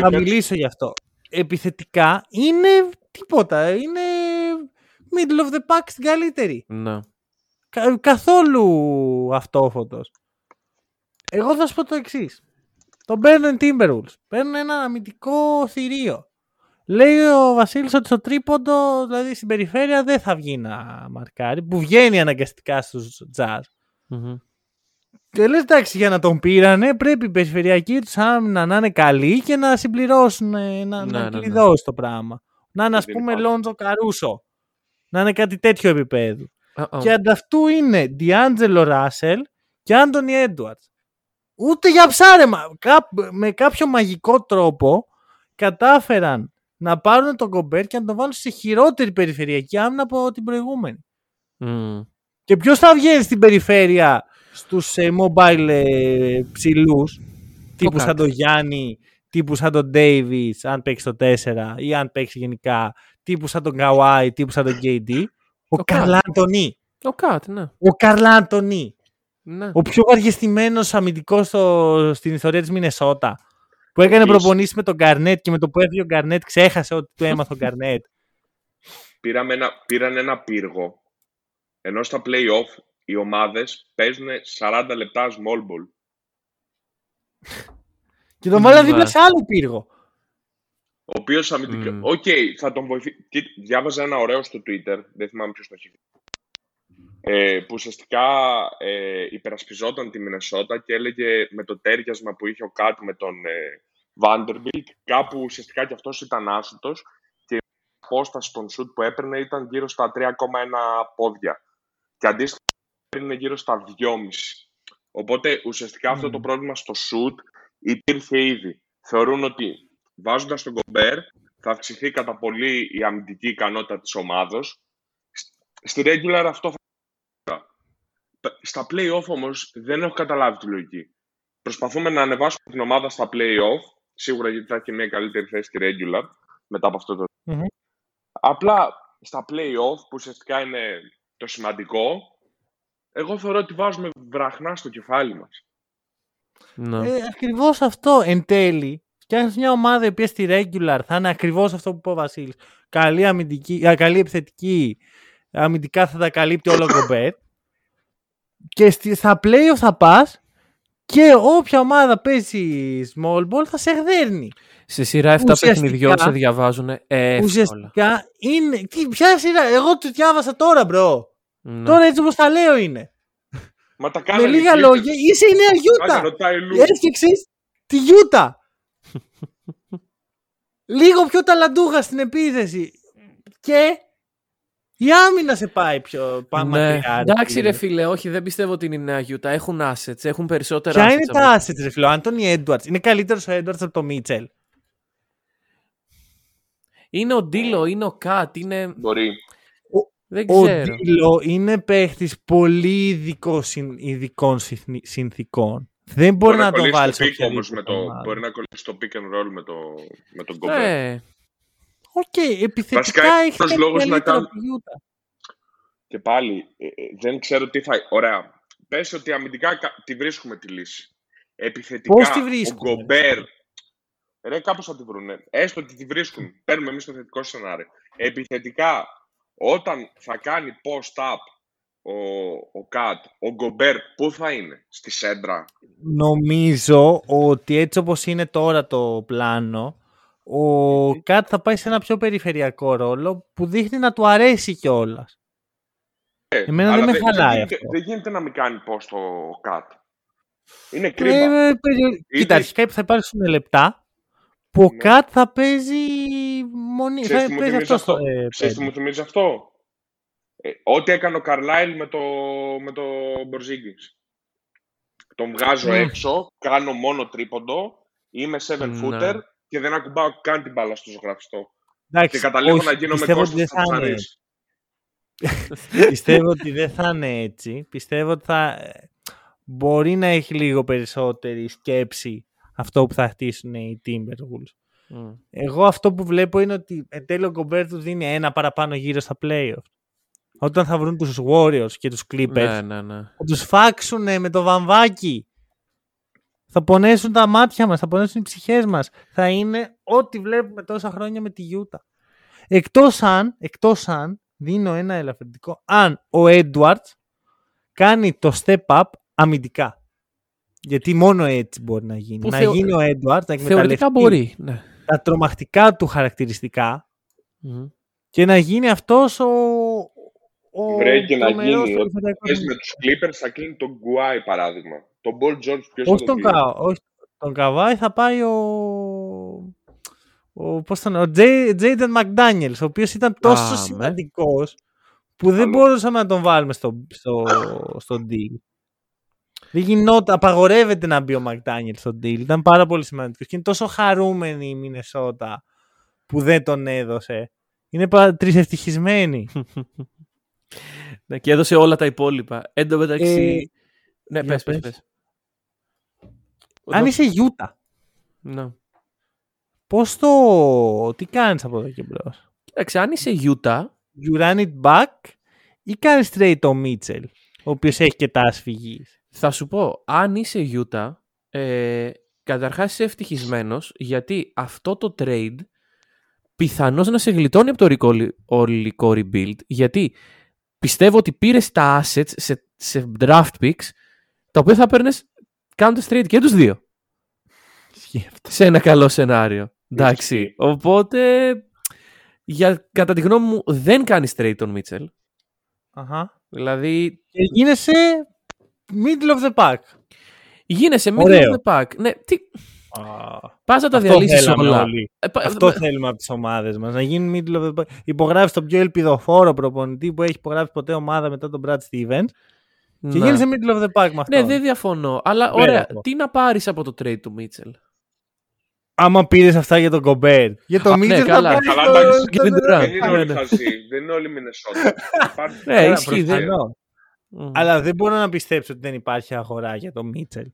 Θα μιλήσω γι' αυτό. Επιθετικά είναι τίποτα. Είναι middle of the pack στην καλύτερη. Ναι. Καθόλου αυτόφωτος. Εγώ θα σου πω το εξής. Τον παίρνουν Timberwolves. Παίρνουν ένα αμυντικό θηρίο. Λέει ο Βασίλης ότι στο τρίποντο, δηλαδή στην περιφέρεια, δεν θα βγει να μαρκάρει. Που βγαίνει αναγκαστικά στους Jazz. Και λες εντάξει, για να τον πήρανε πρέπει η περιφερειακή τους άμυνα να είναι καλή και να συμπληρώσουν, να κλειδώσει το πράγμα. Να είναι, ας πούμε, Λόντζο Καρούσο. Να είναι κάτι τέτοιο επίπεδο. Και ανταυτού είναι Ντιάντζελο Ράσελ και Άντονι Έντουαρτς. Ούτε για ψάρεμα. Με κάποιο μαγικό τρόπο κατάφεραν να πάρουν τον Gobert και να τον βάλουν σε χειρότερη περιφερειακή άμυνα από την προηγούμενη. Και ποιος θα βγαίνει στην περιφέρεια στους mobile ψηλούς, τύπου σαν τον Γιάννη, τύπου σαν τον Davis, αν παίξει το 4 ή αν παίξει γενικά, τύπου σαν τον Kawhi, τύπου σαν τον KD, ο Καρλ Άντονι. Ο Καρλ Άντονι. Ναι. Ο πιο αργεστημένος αμυντικός στην ιστορία της Μινεσότα, που έκανε προπονήσεις με τον Γκαρνέτ και με το που έφυγε ο Γκαρνέτ ξέχασε ότι του έμαθα ο Γκαρνέτ. Πήραν ένα πύργο, ενώ στα play-off οι ομάδες παίζουν 40 λεπτά small ball. Και τον βάλαν δίπλα σε άλλο πύργο. Ο οποίος αμυντικά... Οκ, θα τον βοηθήσει. Διάβαζα ένα ωραίο στο Twitter, δεν θυμάμαι ποιος το έχει. Που ουσιαστικά υπερασπιζόταν τη Μινεσότα και έλεγε με το τέριασμα που είχε ο Κάτ με τον Vanderbilt, κάπου ουσιαστικά και αυτός ήταν άσυτος και η απόσταση των σουτ που έπαιρνε ήταν γύρω στα 3,1 πόδια. Και αντίστοιχα είναι γύρω στα 2,5. Οπότε ουσιαστικά αυτό το πρόβλημα στο shoot υπήρχε ήδη. Θεωρούν ότι βάζοντας τον Gobert θα αυξηθεί κατά πολύ η αμυντική ικανότητα της ομάδος. Στη regular αυτό θα... Στα play-off όμως δεν έχω καταλάβει τη λογική. Προσπαθούμε να ανεβάσουμε την ομάδα στα play-off, σίγουρα γιατί θα έχει μια καλύτερη θέση στη regular μετά από αυτό το... Απλά στα play-off που ουσιαστικά είναι το σημαντικό, εγώ θεωρώ ότι βάζουμε βραχνά στο κεφάλι μας. Ακριβώς αυτό εν τέλει. Φτιάχνεις μια ομάδα η οποία στη regular θα είναι ακριβώς αυτό που είπε ο Βασίλης. Καλή επιθετική, αμυντικά θα τα καλύπτει όλο το Gobert. Και στα play-off θα πας και όποια ομάδα παίζει small ball θα σε χδέρνει. Σε σειρά 7 παιχνιδιών σε διαβάζουν εύκολα. Ουσιαστικά είναι... Ποια σειρά? Εγώ το διάβασα τώρα, μπρο. Τώρα έτσι όπως τα λέω είναι. Μα τα με λίγα λόγια είσαι η νέα Γιούτα. Έφτιαξες τη Γιούτα. Λίγο πιο ταλαντούχα στην επίθεση. Και η άμυνα σε πάει πιο μακριά. Εντάξει ρε φίλε, όχι, δεν πιστεύω ότι είναι η νέα Γιούτα. Έχουν assets, έχουν περισσότερα. Ποια είναι τα assets ρε φίλε? Ο Άντονι Έντουαρτς. Είναι καλύτερος ο Έντουαρτς από το Μίτσελ. Είναι ο Ντίλο, είναι ο Κατ, είναι... Μπορεί. Ο Ντίλο είναι παίχτης πολύ ειδικών συνθήκων. Δεν μπορεί να τον βάλει στο πικ όμως. Μπορεί να κολλήσει το pick and roll με τον Gobert. Οκ, επιθετικά έχει καλύτερο Γιούτα. Και πάλι, δεν ξέρω τι θα... Ωραία, πες ότι αμυντικά τη βρίσκουμε τη λύση. Επιθετικά, πώς τη βρίσκουμε? Ο Gobert... Ρε, κάπως θα τη βρουνε. Έστω ότι τη βρίσκουμε. Παίρνουμε εμείς το θετικό σενάριο. Επιθετικά... Όταν θα κάνει post-up ο Κατ, ο Gobert, πού θα είναι? Στη σέντρα? Νομίζω ότι έτσι όπως είναι τώρα το πλάνο, ο Κατ θα πάει σε ένα πιο περιφερειακό ρόλο που δείχνει να του αρέσει κιόλας. Εμένα δεν με χαλάει αυτό. Δεν γίνεται να μην κάνει πώς το cut. Είναι κρίμα. Κοίτα, αρχικά θα υπάρχουν λεπτά που ο cut θα παίζει μονή. Ξέρεις τι μου θυμίζει αυτό? Ό,τι έκανε ο Καρλάιλ με το Μπορζίγκης. Τον βγάζω έξω, κάνω μόνο τρίποντο, είμαι 7-footer και δεν ακουμπάω καν την μπάλα στο ζωγραφιστό. Και καταλήγω να γίνω με Κώστας Τσαρής. Πιστεύω ότι δεν θα είναι έτσι. Πιστεύω ότι θα μπορεί να έχει λίγο περισσότερη σκέψη αυτό που θα χτίσουν οι Timberwolves. Εγώ αυτό που βλέπω είναι ότι εν τέλει ο Gobert του δίνει ένα παραπάνω γύρω στα playoff. Όταν θα βρουν τους Warriors και τους Clippers, θα τους φάξουν με το βαμβάκι. Θα πονέσουν τα μάτια μας, θα πονέσουν οι ψυχές μας. Θα είναι ό,τι βλέπουμε τόσα χρόνια με τη Utah. Εκτός αν δίνω ένα ελαφρυντικό, αν ο Edwards κάνει το step up αμυντικά. Γιατί μόνο έτσι μπορεί να γίνει. Γίνει ο Edwards, να εκμεταλλευτεί μπορεί, ναι, τα τρομακτικά του χαρακτηριστικά και να γίνει αυτός ο βρέκει να γίνει. Πες με τους Clippers θα κλείνει τον Γκουάι παράδειγμα. Τον Paul George ποιος θα τον κλείνει? Όχι τον Καβάι, θα πάει ο Jaden McDaniels, ο οποίος ήταν τόσο σημαντικός που δεν μπορούσαμε να τον βάλουμε στον deal. Δεν γινόταν, απαγορεύεται να μπει ο McDaniels στον deal. Ήταν πάρα πολύ σημαντικός και είναι τόσο χαρούμενη η Μινεσότα που δεν τον έδωσε. Είναι τρισευτυχισμένη. Ναι, και έδωσε όλα τα υπόλοιπα. Εν τω μεταξύ. Ναι, πες. Αν είσαι Γιούτα. Ναι. Πώς το... Τι κάνεις από εδώ και μπρος? Εντάξει, αν είσαι Γιούτα, you run it back ή κάνεις trade ο Μίτσελ, ο οποίος έχει και τάση φυγής. Θα σου πω, αν είσαι Γιούτα, καταρχάς είσαι ευτυχισμένος, γιατί αυτό το trade πιθανώς να σε γλιτώνει από το ολικό rebuild, γιατί πιστεύω ότι πήρες τα assets σε draft picks, τα οποία θα παίρνες κάνοντας trade και τους δύο. Σε ένα καλό σενάριο. Εντάξει. Οπότε, κατά τη γνώμη μου, δεν κάνεις trade τον Μίτσελ. Δηλαδή... Γίνεσαι middle of the pack. Ωραίο. Of the pack. Ναι, τι... Πας να τα διαλύσεις όλα. Αυτό θέλουμε από τις ομάδες μας. Να γίνει middle of the pack. Υπογράφεις τον πιο ελπιδοφόρο προπονητή που έχει υπογράψει ποτέ ομάδα μετά τον Brad Stevens. Και γίνεσαι middle of the pack με αυτό. Ναι, δεν διαφωνώ. Αλλά ωραία, τι να πάρεις από το trade του Μίτσελ? Άμα πήρες αυτά για τον Gobert. Για τον Μίτσελ θα πάρεις δεν είναι όλοι Μινεσότα. Ναι, ισχύει. Αλλά δεν μπορώ να πιστέψω ότι δεν υπάρχει αγορά για τον Μίτσελ.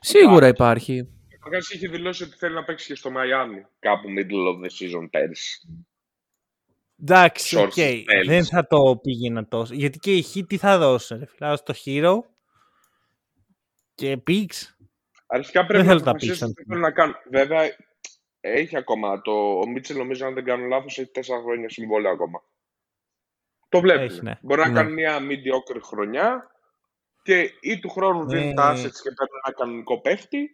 Σίγουρα υπάρχει. Ο Κάς είχε δηλώσει ότι θέλει να παίξει και στο Μαϊάμι κάπου middle of the season πέρσι. Εντάξει, οκ. Δεν θα το πήγαινα τόσο. Γιατί και η Χίτ τι θα δώσουν? Φιλάω στο Hero και Picks. Αρχικά πρέπει να αποφασίσουν τι θέλουν να κάνουν. Βέβαια, έχει ακόμα ο Μίτσελ, νομίζω, αν δεν κάνω λάθος, έχει 4 χρόνια συμβόλαιο ακόμα. Το βλέπουμε. Ναι. Μπορεί να κάνει μια mediocre χρονιά και ή του χρόνου δίνει τα assets και παίρνει ένα κανονικό παίχτη.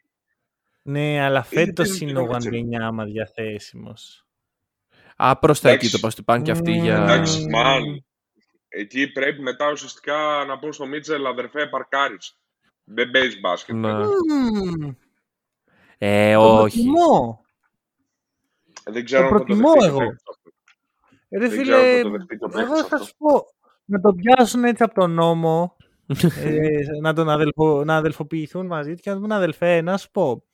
Ναι, αλλά φέτος είναι ο Γουαντινιάμα διαθέσιμος. Προς τα εκεί το πάνε και αυτοί για... Εντάξει, μάλλον. Εκεί πρέπει μετά ουσιαστικά να πούν στο Μίτσελ, αδερφέ, παρκάρεις. Δεν παίζεις μπάσκετ. Όχι. Το προτιμώ εγώ. Ρε φίλε, εγώ θα σου πω, να τον πιάσουν έτσι από τον νόμο, να τον αδελφοποιηθούν μαζί του και να τον αδελφέ, να σου πω,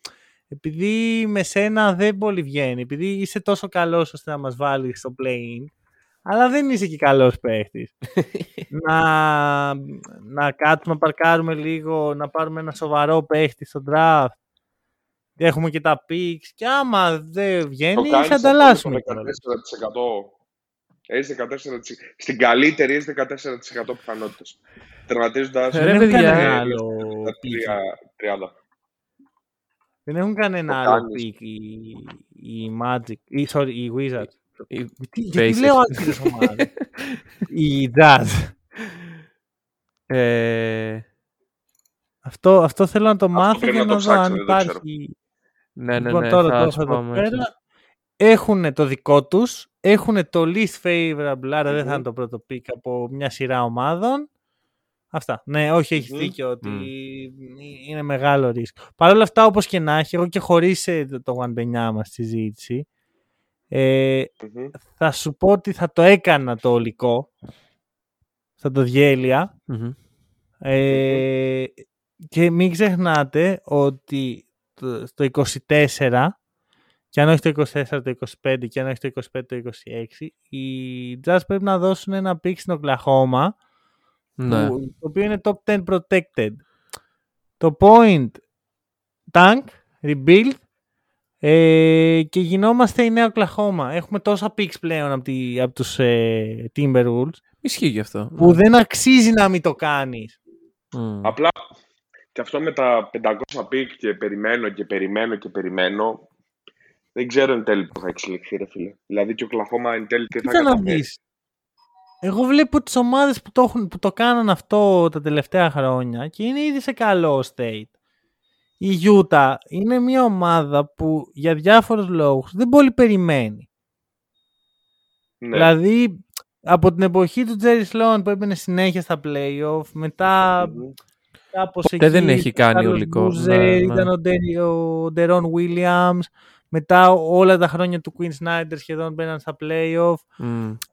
επειδή με σένα δεν πολύ βγαίνει, επειδή είσαι τόσο καλός ώστε να μας βάλεις στο play-in, αλλά δεν είσαι και καλός παίχτης. να κάτσουμε, να παρκάρουμε λίγο, να πάρουμε ένα σοβαρό παίχτη στο draft. Έχουμε και τα picks και άμα δεν βγαίνει, θα ανταλλάσσουμε. 14%. Έχεις 14%. Στην καλύτερη έχεις 14% πιθανότητες. Τερματίζοντας... Ρε παιδιά, 30%. Δεν έχουν κανένα άλλο πικ οι Magic, οι Wizards. Γιατί λέω άκρης ομάδες. Οι Jazz. Αυτό θέλω να το μάθω και να δω αν υπάρχει. Ναι, ναι, ναι. έχουν το δικό τους, έχουν το least favorable, άρα δεν θα είναι το πρώτο pick από μια σειρά ομάδων. Αυτά. Ναι, όχι, έχει δίκιο ότι είναι μεγάλο ρίσκο. Παρ' όλα αυτά, όπως και να έχει, εγώ και χωρίς το Γουανμπενιάμα μας στη συζήτηση, θα σου πω ότι θα το έκανα το ολικό, θα το διέλυα. Και μην ξεχνάτε ότι στο 24, και αν όχι το 24 το 25, και αν όχι το 25 το 26, οι Jazz πρέπει να δώσουν ένα πικ στην Οκλαχώμα, το οποίο είναι top 10 protected. Το point tank, rebuild, και γινόμαστε η νέα Οκλαχώμα. Έχουμε τόσα picks πλέον από τους Timberwolves. Ισχύει γι' αυτό. Που δεν αξίζει να μην το κάνεις. Απλά και αυτό με τα 500 πικ και περιμένω. Δεν ξέρω εν τέλει που θα εξελιχθεί, ρε φίλε. Δηλαδή και ο Οκλαχώμα εν τέλει τι θα καταφέρει. Εγώ βλέπω τις ομάδες που το κάναν αυτό τα τελευταία χρόνια και είναι ήδη σε καλό state. Η Utah είναι μια ομάδα που για διάφορους λόγους δεν πολύ περιμένει. Ναι. Δηλαδή από την εποχή του Jerry Sloan που έμπαινε συνέχεια στα playoff, μετά κάπως ποτέ εκεί δεν έχει κάνει ολικό. Ήταν ο Deron Williams. Μετά όλα τα χρόνια του Quinn Snyder σχεδόν μπαίναν στα play-off.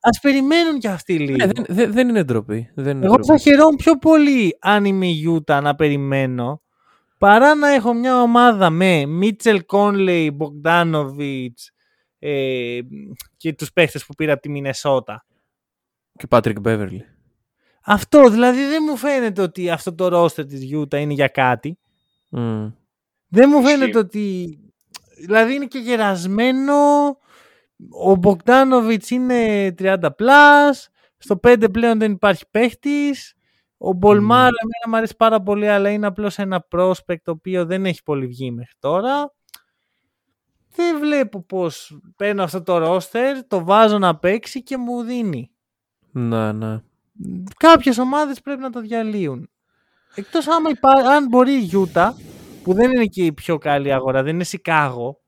Ας περιμένουν και αυτοί λίγο. Δεν είναι ντροπή. Εγώ θα χαιρόμουν πιο πολύ αν είμαι η Utah να περιμένω, παρά να έχω μια ομάδα με Mitchell Conley, Bogdanovic και τους παίχτες που πήρα από τη Μινεσότα. Και Patrick Beverly. Αυτό δηλαδή δεν μου φαίνεται ότι αυτό το roster της Utah είναι για κάτι. Δεν μου φαίνεται ότι... Δηλαδή είναι και γερασμένο. Ο Μπογκδάνοβιτς είναι 30+. Στο 5 πλέον δεν υπάρχει παίχτης. Ο Μπολμάρα εμένα μου αρέσει πάρα πολύ, αλλά είναι απλώς ένα prospect το οποίο δεν έχει πολύ βγει μέχρι τώρα. Δεν βλέπω πως παίρνω αυτό το roster, το βάζω να παίξει και μου δίνει. Ναι. Κάποιες ομάδες πρέπει να το διαλύουν. Εκτός αν μπορεί η Utah, που δεν είναι και η πιο καλή αγορά, δεν είναι Σικάγο,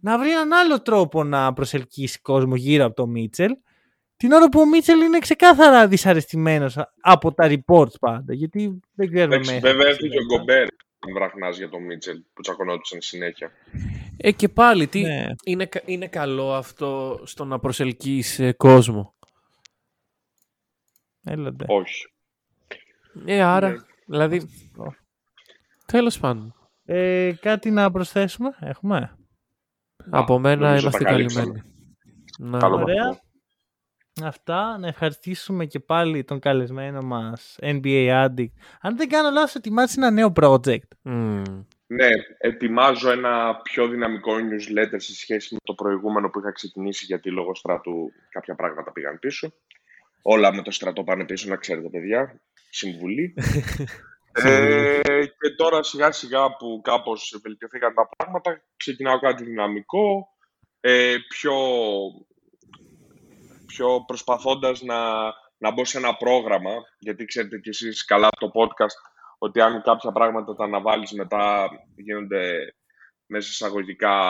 να βρει έναν άλλο τρόπο να προσελκύσει κόσμο γύρω από τον Μίτσελ, την ώρα που ο Μίτσελ είναι ξεκάθαρα δυσαρεστημένος από τα reports πάντα, γιατί δεν ξέρουμε μέχρι. Βέβαια έρθει και ο Γκομπέρ να βραχνάζει για τον Μίτσελ, που τσακωνόντουσαν συνέχεια. Και πάλι, είναι καλό αυτό στο να προσελκύεις κόσμο. Έλατε. Όχι. Άρα, δηλαδή... Τέλος πάντων. Κάτι να προσθέσουμε, έχουμε. Από μένα είμαστε καλυμμένοι. Ωραία. Αυτά. Να ευχαριστήσουμε και πάλι τον καλεσμένο μας NBA Addict. Αν δεν κάνω λάθος, ετοιμάζει ένα νέο project. Ναι, ετοιμάζω ένα πιο δυναμικό newsletter σε σχέση με το προηγούμενο που είχα ξεκινήσει, γιατί λόγω στρατού κάποια πράγματα πήγαν πίσω. Όλα με το στρατό πάνε πίσω, να ξέρετε, παιδιά. Συμβουλή. Και τώρα σιγά σιγά που κάπως βελτιωθήκαν τα πράγματα, ξεκινάω κάτι δυναμικό, πιο προσπαθώντας να μπω σε ένα πρόγραμμα, γιατί ξέρετε κι εσείς καλά από το podcast ότι αν κάποια πράγματα τα αναβάλεις μετά γίνονται μέσα εισαγωγικά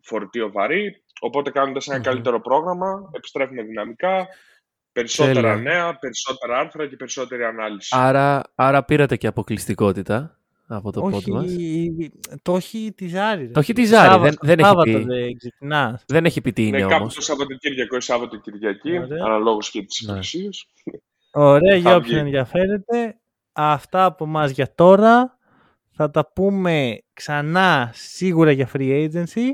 φορτίο βαρύ, οπότε κάνοντας ένα καλύτερο πρόγραμμα επιστρέφουμε δυναμικά. Περισσότερα νέα, περισσότερα άρθρα και περισσότερη ανάλυση. Άρα πήρατε και αποκλειστικότητα από το podcast μας. Το όχι τη Ζάρη. Το όχι τη Ζάρη. Δεν έχει πει τι είναι όμως. Κάπου το Σαββατοκύριακο ή Σαββατοκυριακή, αναλόγως και τις υπηρεσίες. Ωραία, για όποιον ενδιαφέρεται. Αυτά από μας για τώρα. Θα τα πούμε ξανά σίγουρα για free agency.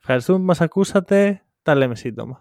Ευχαριστούμε που μας ακούσατε. Τα λέμε σύντομα.